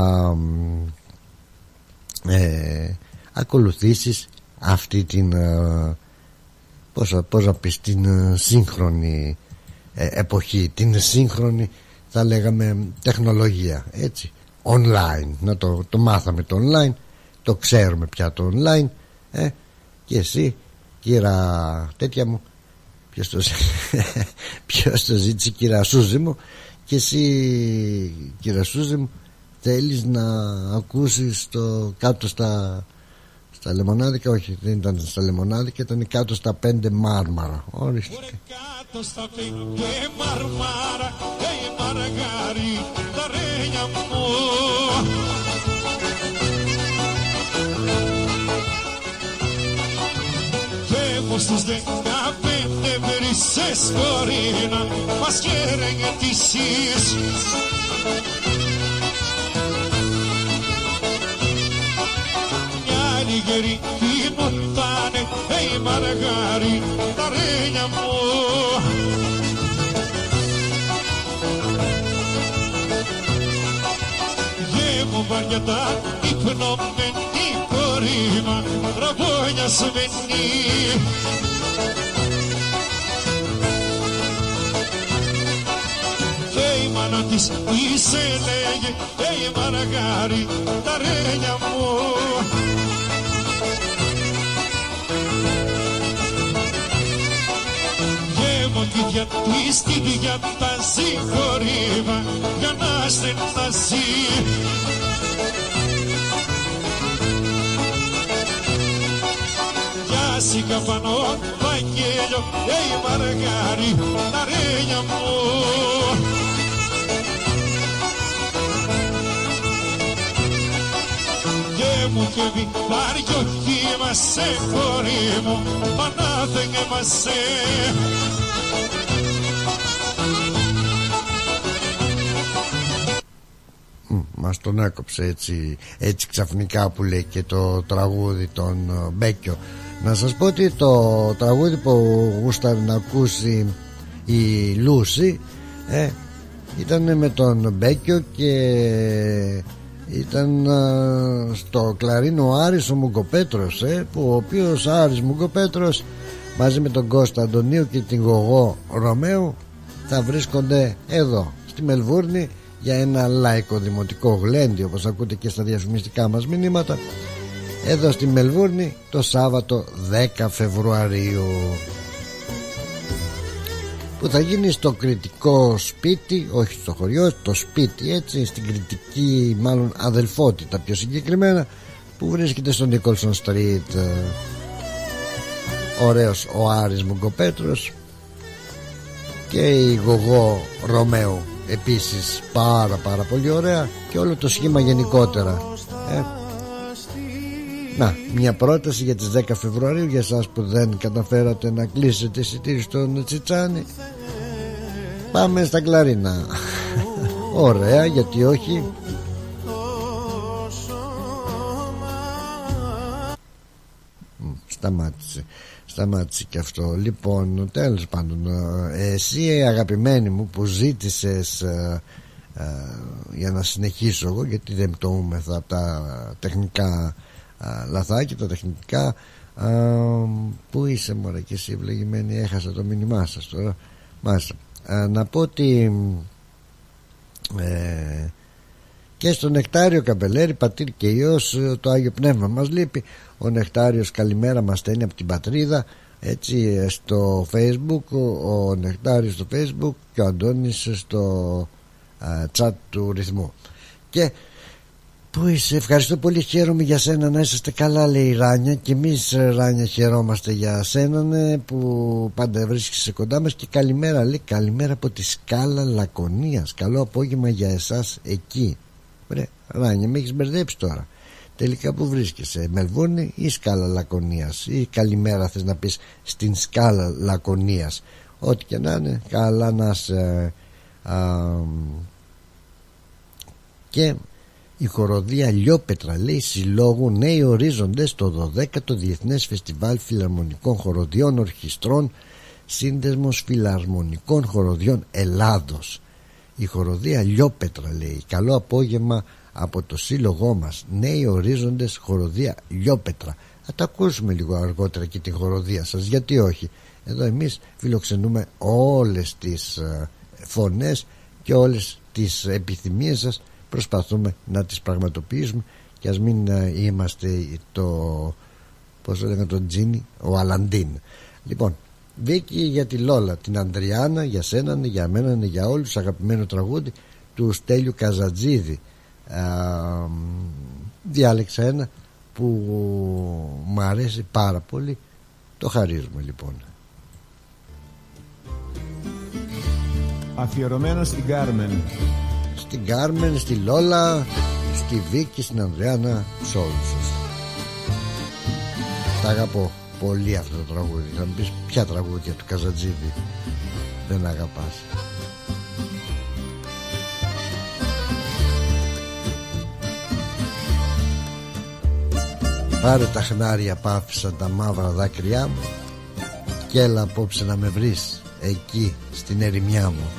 ακολουθήσεις αυτή την πώς να πεις, την σύγχρονη εποχή, την σύγχρονη, θα λέγαμε, τεχνολογία, έτσι, online. Να το μάθαμε το online, το ξέρουμε πια το online, και εσύ, κύρα τέτοια μου, ποιος το ζήτησε, κύρα Σούζη μου, και εσύ, κύρα Σούζη μου, θέλεις να ακούσεις το κάτω στα λεμονάδικα? Όχι, δεν ήταν στα λεμονάδικα, ήταν κάτω στα 5 Μάρμαρα. Ορίστε. Κάτω στα 5 Μάρμαρα, Μαργαρίτα, ρένια μου. Φεύγω στους 15 βρυσές κορίνα, μας χαίρεγε τη σύς. Γερή κοιμούντανε, η Μαργαρίτα ρένια μου. Γεύω βαριά ύπνομενή κορίνα, ραβόνια σβενή. Και η μάνα της είσαι λέγε, η Μαργαρίτα ρένια μου. Για τη στιγμιά τα συγχωρήμα, για να στεναζεί. Για σηκαφανό βαγγέλιο, η Μαργαρίτα ρένια μου. Και μου χεύει βάριο κύμα σε χωρί μου, πανάθεγε μασέ. Μας τον έκοψε έτσι ξαφνικά που λέει και το τραγούδι των Μπέκιο. Να σας πω ότι το τραγούδι που γούσταρε να ακούσει η Λούση Ήταν με τον Μπέκιο και ήταν στο κλαρίνο ο Άρης ο Μουγκοπέτρος, που ο οποίος Άρης Μουγκοπέτρος μαζί με τον Κώστα Αντωνίου και την Γογό Ρωμαίου θα βρίσκονται εδώ στη Μελβούρνη για ένα λαϊκό δημοτικό γλέντι, όπως ακούτε και στα διαφημιστικά μας μηνύματα, εδώ στη Μελβούρνη το Σάββατο 10 Φεβρουαρίου, που θα γίνει στο κριτικό σπίτι, όχι στο χωριό, το σπίτι, έτσι, στην κριτική μάλλον αδελφότητα πιο συγκεκριμένα, που βρίσκεται στο Nicholson Street. Ωραίος ο Άρης Μουγκοπέτρος και η Γογό Ρωμαίου επίσης πάρα πολύ ωραία, και όλο το σχήμα γενικότερα. Να, μια πρόταση για τις 10 Φεβρουαρίου για εσάς που δεν καταφέρατε να κλείσετε εισιτήριο στον Τσιτσάνι. Πάμε στα κλαρίνα. Ωραία, γιατί όχι. Σταμάτησε και αυτό. Λοιπόν, τέλος πάντων, εσύ αγαπημένη μου που ζήτησες για να συνεχίσω εγώ, γιατί δεν πτωούμεθα από τα τεχνικά λαθάκι, τα τεχνικά. Πού είσαι μωρέ και εσύ ευλογημένη, έχασα το μήνυμά σας τώρα. Μάλιστα. Να πω ότι και στο Νεκτάριο Καπελέρη, πατήρ και Υιός, το Άγιο Πνεύμα μας λείπει. Ο Νεκτάριος καλημέρα μας στέλνει από την πατρίδα, έτσι, στο Facebook. Ο Νεκτάριος στο Facebook και ο Αντώνης στο chat του ρυθμού. Και πού είσαι, ευχαριστώ πολύ, χαίρομαι για σένα, να είσαστε καλά, λέει η Ράνια. Και εμείς, Ράνια, χαιρόμαστε για σένα, ναι, που πάντα βρίσκεσαι κοντά μας. Και καλημέρα, λέει, καλημέρα από τη Σκάλα Λακωνίας, καλό απόγευμα για εσάς εκεί. Βρε Ράνια, με έχεις μπερδέψει τώρα. Τελικά που βρίσκεσαι, Μελβούρνη ή Σκάλα Λακωνίας, ή καλημέρα θες να πεις στην Σκάλα Λακωνίας? Ό,τι και να είναι, καλά να σε. Και η χοροδία Λιόπετρα, λέει, συλλόγου νέοι ορίζοντες στο 12ο Διεθνές Φεστιβάλ Φιλαρμονικών Χοροδιών Ορχιστρών, Σύνδεσμος Φιλαρμονικών Χοροδιών Ελλάδος. Η χοροδία Λιόπετρα, λέει, καλό απόγευμα από το σύλλογό μας, νέοι ορίζοντες, χοροδία Λιόπετρα. Θα τα ακούσουμε λίγο αργότερα και τη χοροδία σας, γιατί όχι. Εδώ εμείς φιλοξενούμε όλες τις φωνές και όλες τις επιθυμίες σας, προσπαθούμε να τις πραγματοποιήσουμε, και ας μην είμαστε το, πώς το λέγανε, τον Τζίνι, ο Αλαντίν. Λοιπόν, Βίκυ για τη Λόλα, την Ανδριάνα, για σένα, για μένα, για όλους, αγαπημένο τραγούδι του Στέλιου Καζαντζίδη. Διάλεξα ένα που μου αρέσει πάρα πολύ, το χαρίζουμε λοιπόν. Αφιερωμένο στην Κάρμεν. Στην Κάρμεν, στη Λόλα, στη Βίκη, στην Ανδριάνα, σε όλους. Τα αγαπώ πολύ αυτό το τραγούδι. Θα μου πεις ποια τραγούδια του Καζαντζίδη δεν αγαπάς? Πάρε τα χνάρια που άφησα τα μαύρα δάκρυά μου, κι έλα απόψε να με βρεις εκεί στην ερημιά μου.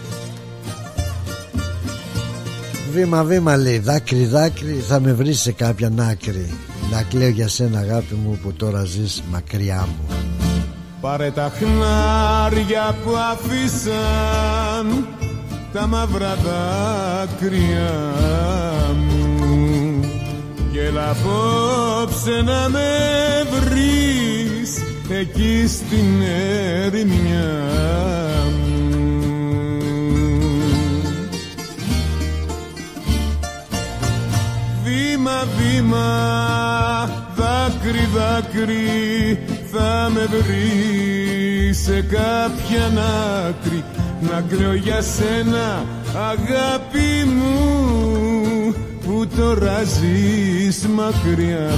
Βήμα βήμα, λέει, δάκρυ δάκρυ, θα με βρεις σε κάποια άκρη, να κλαίω για σένα αγάπη μου που τώρα ζεις μακριά μου. Πάρε τα χνάρια που άφησαν τα μαύρα δάκρυα μου, κι έλα απόψε να με βρεις εκεί στην ερημιά μου. Βήμα, βήμα, δάκρυ, δάκρυ, θα με βρει σε κάποια άκρη, να κλαίω για σένα αγάπη μου που τώρα ζεις μακριά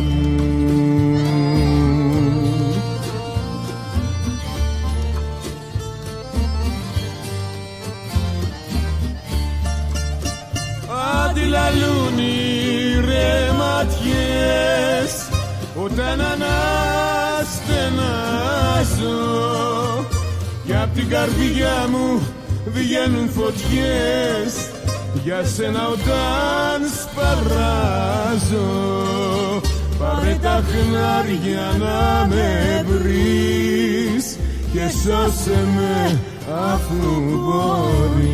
μου. Αντιλαλούν οι ρεματιές όταν αναστενάζω, κι απ' την καρδιά μου βγαίνουν φωτιές, για σένα όταν σπαράζω. Πάρε τα χνάρια να με βρεις και σώσε με αφού μπορείς.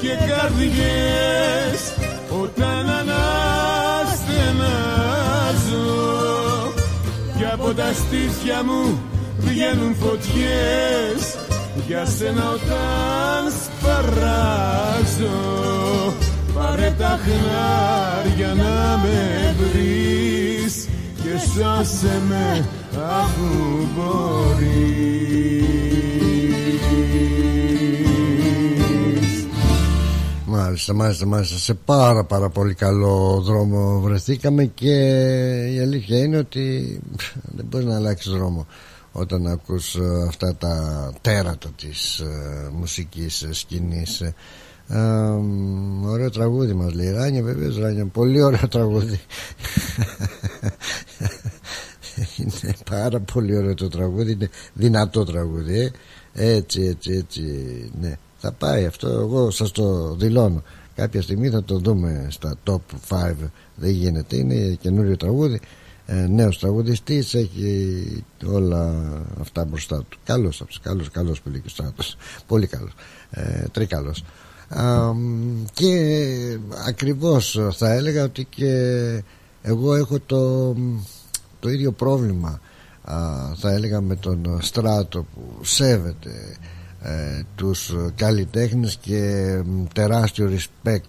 Και καρδιές όταν αναστενάζω, κι από τα στήθια μου βγαίνουν φωτιές, για σένα όταν σπαράζω. Πάρε τα χνάρια να με βρεις και σώσε με αφού μπορείς. Μάλιστα, σε πάρα πολύ καλό δρόμο βρεθήκαμε και η αλήθεια είναι ότι δεν μπορείς να αλλάξεις δρόμο όταν ακούς αυτά τα τέρατα της μουσικής σκηνής. Ωραίο τραγούδι μας λέει Ράνια, βεβαίως Ράνια, πολύ ωραίο τραγούδι. Είναι πάρα πολύ ωραίο το τραγούδι, είναι δυνατό τραγούδι, έτσι, ναι. Θα πάει αυτό, εγώ σας το δηλώνω. Κάποια στιγμή θα το δούμε στα top 5. Δεν γίνεται, είναι καινούριο τραγούδι. Νέος τραγουδιστής, έχει όλα αυτά μπροστά του. Καλός Πυλίκης Στράτος. Πολύ καλός. Τρίκαλος. Και ακριβώς θα έλεγα ότι και εγώ έχω το ίδιο πρόβλημα. Θα έλεγα με τον Στράτο που σέβεται τους καλλιτέχνες και τεράστιο respect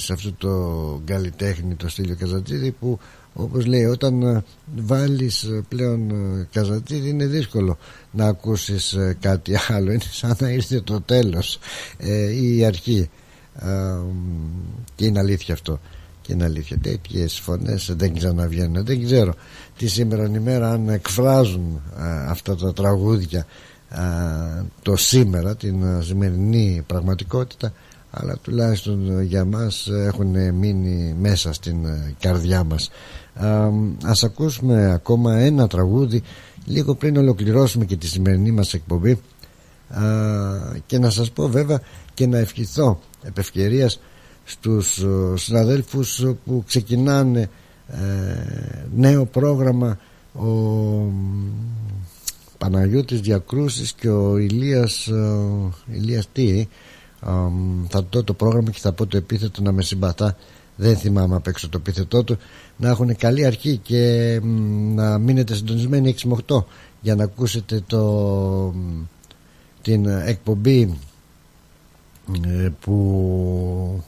σε αυτό το καλλιτέχνη, το Στέλιο Καζαντζίδη, που όπως λέει όταν βάλεις πλέον Καζαντζίδη είναι δύσκολο να ακούσεις κάτι άλλο, είναι σαν να ήρθε το τέλος ή η αρχή, και είναι αλήθεια αυτό. Είναι αλήθεια, τέτοιες φωνές δεν ξαναβγαίνουν, δεν ξέρω τη σήμερα ημέρα αν εκφράζουν αυτά τα τραγούδια το σήμερα, την σημερινή πραγματικότητα, αλλά τουλάχιστον για μας έχουν μείνει μέσα στην καρδιά μας. Ας ακούσουμε ακόμα ένα τραγούδι λίγο πριν ολοκληρώσουμε και τη σημερινή μας εκπομπή, και να σας πω βέβαια και να ευχηθώ επ' ευκαιρίας στους συναδέλφους που ξεκινάνε νέο πρόγραμμα, ο Παναγιώτης Διακρούσης και ο Ηλίας τι, θα δω το πρόγραμμα και θα πω το επίθετο να με συμπαθά, δεν θυμάμαι απ' έξω το επίθετό του. Να έχουν καλή αρχή και να μείνετε συντονισμένοι 6 με 8 για να ακούσετε την εκπομπή που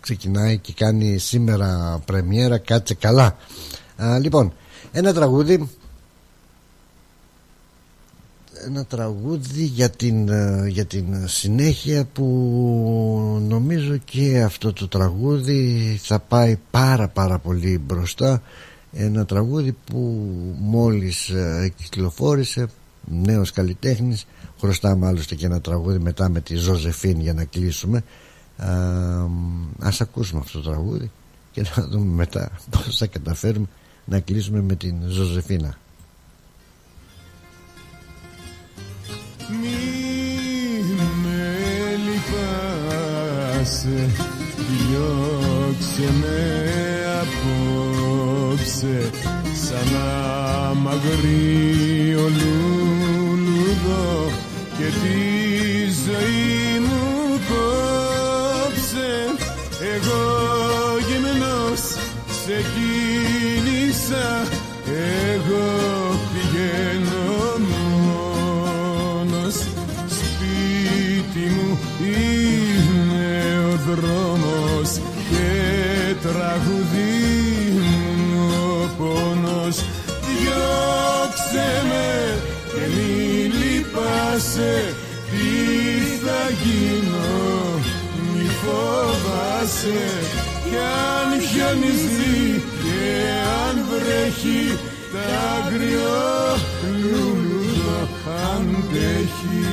ξεκινάει και κάνει σήμερα πρεμιέρα. Κάτσε καλά. Λοιπόν, ένα τραγούδι για την συνέχεια, που νομίζω και αυτό το τραγούδι θα πάει πάρα πολύ μπροστά. Ένα τραγούδι που μόλις κυκλοφόρησε, νέος καλλιτέχνης. Χρωστάμε άλλωστε και ένα τραγούδι μετά με τη Ζωζεφίν για να κλείσουμε. Ας ακούσουμε αυτό το τραγούδι και να δούμε μετά πώς θα καταφέρουμε να κλείσουμε με την Ζωζεφίνα. Μη με λυπάσαι, διώξε με απόψε σαν να μαγρεί ο λουλουδό και τη ζωή μου κόψε. Εγώ γυμνός σε κίνησα, εγώ πηγαίνω μου, είναι ο δρόμος και Διώξε με και μη λυπάσαι, τι θα γίνω, μη φοβάσαι. Κι αν χιονίζει και αν βρέχει, τα αγριό λουλούδο αντέχει.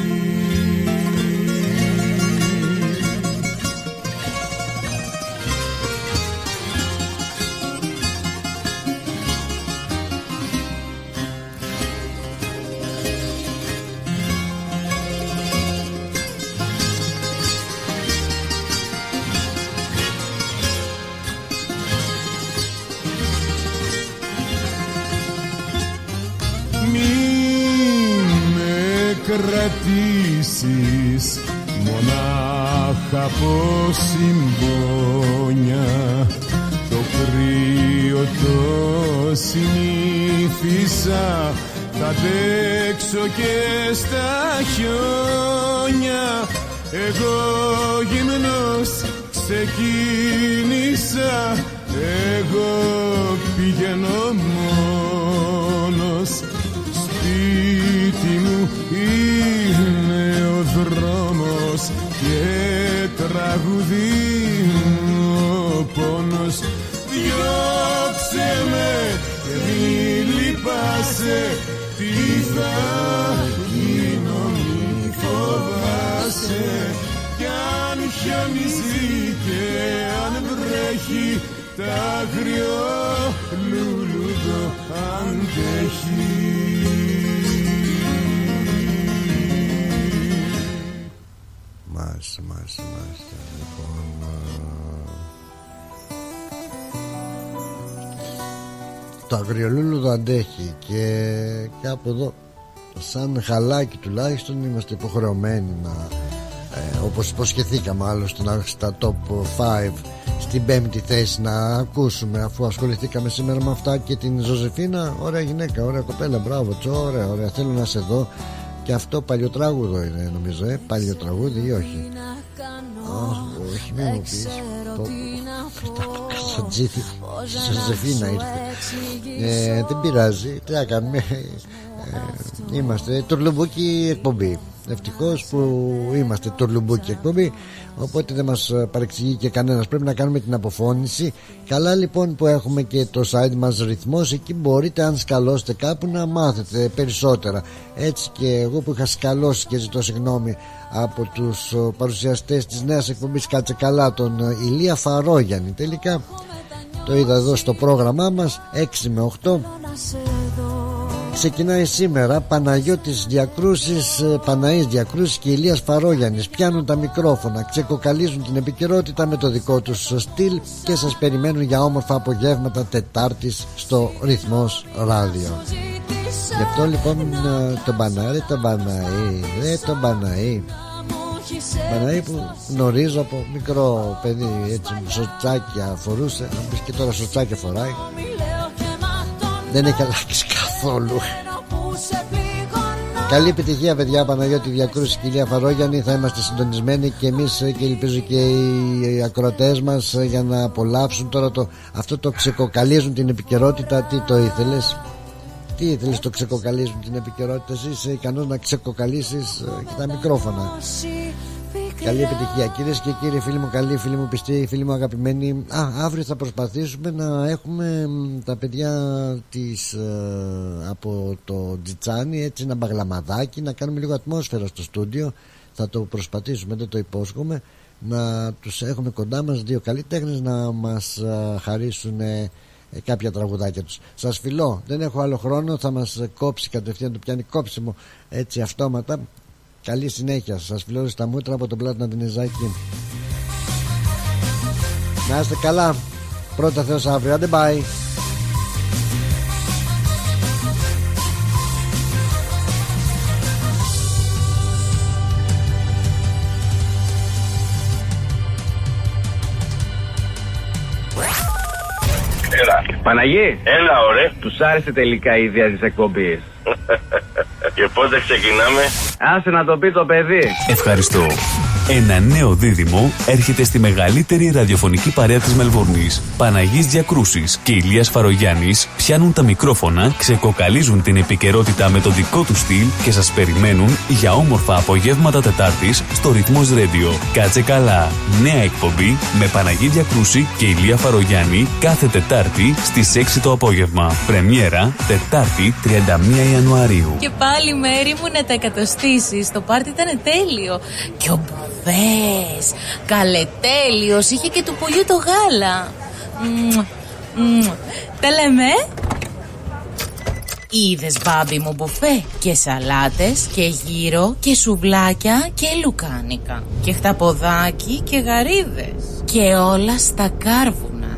Κρατήσεις μονάχα από συμπόνια, το κρύο το συνήθισα, θα αντέξω και στα χιόνια. Εγώ γυμνός ξεκίνησα, εγώ πηγαίνω μόνος. Σπίτι μου είναι ο δρόμος και τραγουδί ο πόνος. Διώξε με και μη λυπάσαι, τι θα γίνω, μη φοβάσαι. Κι αν χιονίζει και αν βρέχει, τ' αγριό λουλούδο αντέχει. Μάλιστα, λοιπόν. Το αγριολούλουδο αντέχει και κάπου εδώ, σαν χαλάκι τουλάχιστον, είμαστε υποχρεωμένοι να, όπως υποσχεθήκαμε άλλωστε, να στα top 5 στην 5η θέση να ακούσουμε, αφού ασχοληθήκαμε σήμερα με αυτά. Και την Ζωζεφίνα, ωραία γυναίκα, ωραία κοπέλα, μπράβο Τσο, ωραία, θέλω να σε δω. Και αυτό παλιό τραγούδο είναι, νομίζω, παλιό τραγούδι ή όχι? Όχι, μην μου πεις. Το Καζαντζίδη, Ζοζεφίνα ήρθε. Δεν πειράζει, τι να κάνουμε. Είμαστε τουρλουμπούκι εκπομπή. Ευτυχώς που είμαστε τουρλουμπούκι εκπομπή, οπότε δεν μας παρεξηγεί και κανένας. Πρέπει να κάνουμε την αποφώνηση. Καλά λοιπόν που έχουμε και το site μας ρυθμός. Εκεί μπορείτε, αν σκαλώσετε κάπου, να μάθετε περισσότερα. Έτσι και εγώ που είχα σκαλώσει και ζητώ συγγνώμη από τους παρουσιαστές της νέας εκπομπής Κάτσε Καλά, τον Ηλία Φαρογιάννη, τελικά το είδα εδώ στο πρόγραμμά μας 6 με 8. Ξεκινάει σήμερα Παναγής Διακρούσης και Ηλίας Φαρογιάννης. Πιάνουν τα μικρόφωνα, ξεκοκαλίζουν την επικαιρότητα με το δικό τους στυλ και σας περιμένουν για όμορφα απογεύματα Τετάρτης στο Ρυθμός Ράδιο. Γι' αυτό λοιπόν τον Παναή που γνωρίζω από μικρό παιδί, έτσι σοτσάκια φορούσε, να πεις και τώρα σοτσάκια φοράει, δεν έχει αλλάξει καθόλου. Καλή επιτυχία παιδιά, Παναγιώτη Διακρούση, κυρία Φαρόγιανη. Θα είμαστε συντονισμένοι και εμείς και ελπίζω και οι ακροατές μας, για να απολαύσουν τώρα αυτό το ξεκοκαλίζουν την επικαιρότητα. Τι ήθελες το ξεκοκαλίζουν την επικαιρότητα? Εσύ είσαι ικανός να ξεκοκαλίσεις και τα μικρόφωνα. Καλή επιτυχία κυρίες και κύριοι, φίλοι μου καλοί, φίλοι μου πιστοί, φίλοι μου αγαπημένοι. Αύριο θα προσπαθήσουμε να έχουμε τα παιδιά από το Τζιτσάνι, έτσι ένα μπαγλαμαδάκι, να κάνουμε λίγο ατμόσφαιρα στο στούντιο. Θα το προσπαθήσουμε, δεν το υπόσχομαι, να τους έχουμε κοντά μας, δύο καλλιτέχνες, να μας χαρίσουν κάποια τραγουδάκια τους. Σας φιλώ, δεν έχω άλλο χρόνο, θα μας κόψει κατευθείαν, το πιάνει κόψιμο έτσι αυτόματα. Καλή συνέχεια, σας φιλώ στα μούτρα από τον Πλάτωνα Δενεζάκη. Να είστε καλά, πρώτα Θεός αύριο, άντε μπάι. Παναγί, έλα ωραία. Τους άρεσε τελικά η ιδέα της εκπομπής? Και πότε ξεκινάμε? Άσε να το πει το παιδί. Ευχαριστώ. Ένα νέο δίδυμο έρχεται στη μεγαλύτερη ραδιοφωνική παρέα της Μελβούρνης. Παναγής Διακρούσης και Ηλίας Φαρογιάννης πιάνουν τα μικρόφωνα, ξεκοκαλίζουν την επικαιρότητα με το δικό του στυλ και σας περιμένουν για όμορφα απογεύματα Τετάρτης στο Rithmos Radio. Κάτσε καλά. Νέα εκπομπή με Παναγή Διακρούση και Ηλία Φαρογιάννη κάθε Τετάρτη στις 6 το απόγευμα. Πρεμιέρα Τετάρτη 31 Ιανουαρίου. Και πάλι μέρη μου να τα εκατοστήσεις. Το πάρτι ήταν τέλειο. Και ο Πουδές, καλετέλειος, είχε και του πολιού το γάλα. Τα λέμε. Είδες, μπάμπι μου, μπουφέ και σαλάτες και γύρο και σουβλάκια και λουκάνικα και χταποδάκι και γαρίδες και όλα στα κάρβουνα,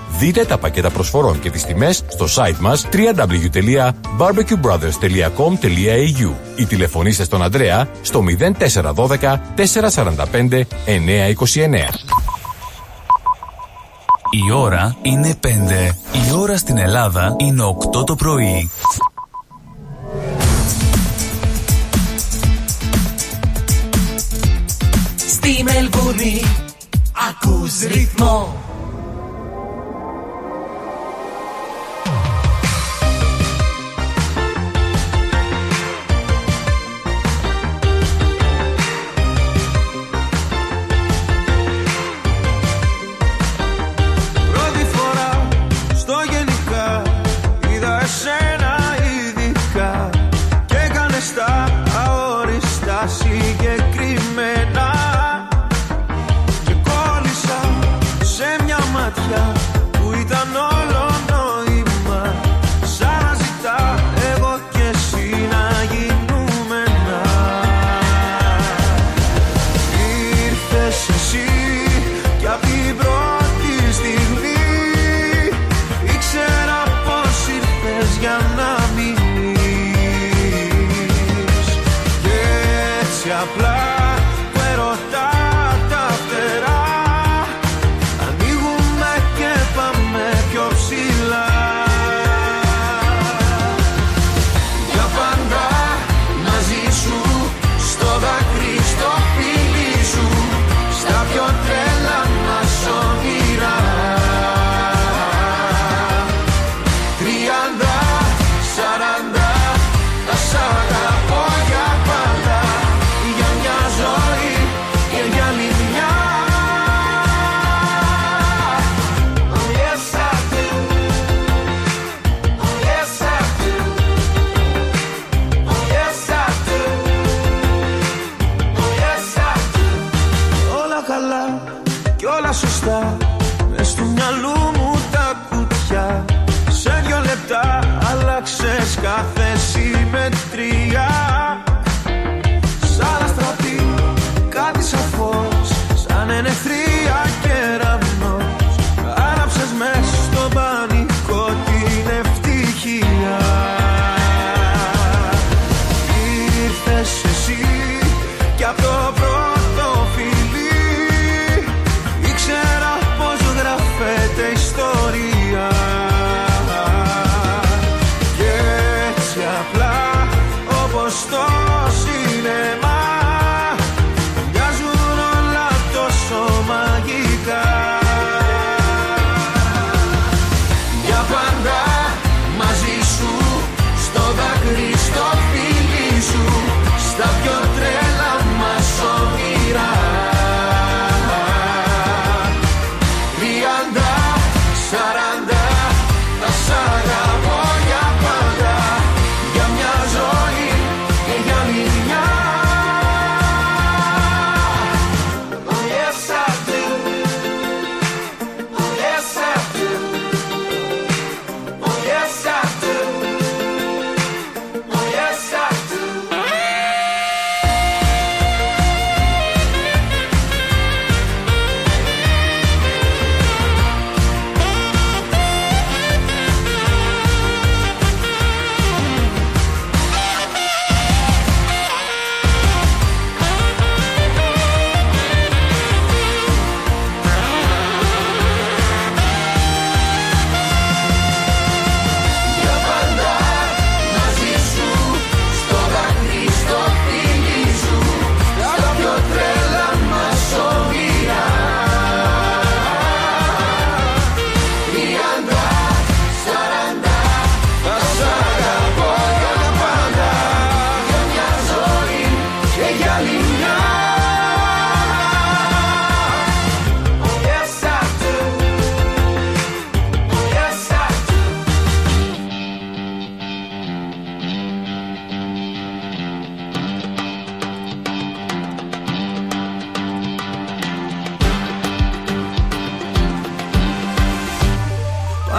Δείτε τα πακέτα προσφορών και τις τιμές στο site μας www.barbecuebrothers.com.au ή τηλεφωνήστε στον Ανδρέα στο 0412 445 929. Η ώρα είναι 5. Η ώρα στην Ελλάδα είναι 8 το πρωί. Στη Μελβούρνη ακούς ρυθμό. Συγκεκριμένα και κόλλησα σε μια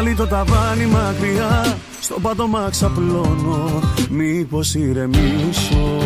πάλι το ταβάνι μακριά. Στο πάτωμα ξαπλώνω, μήπως ηρεμήσω.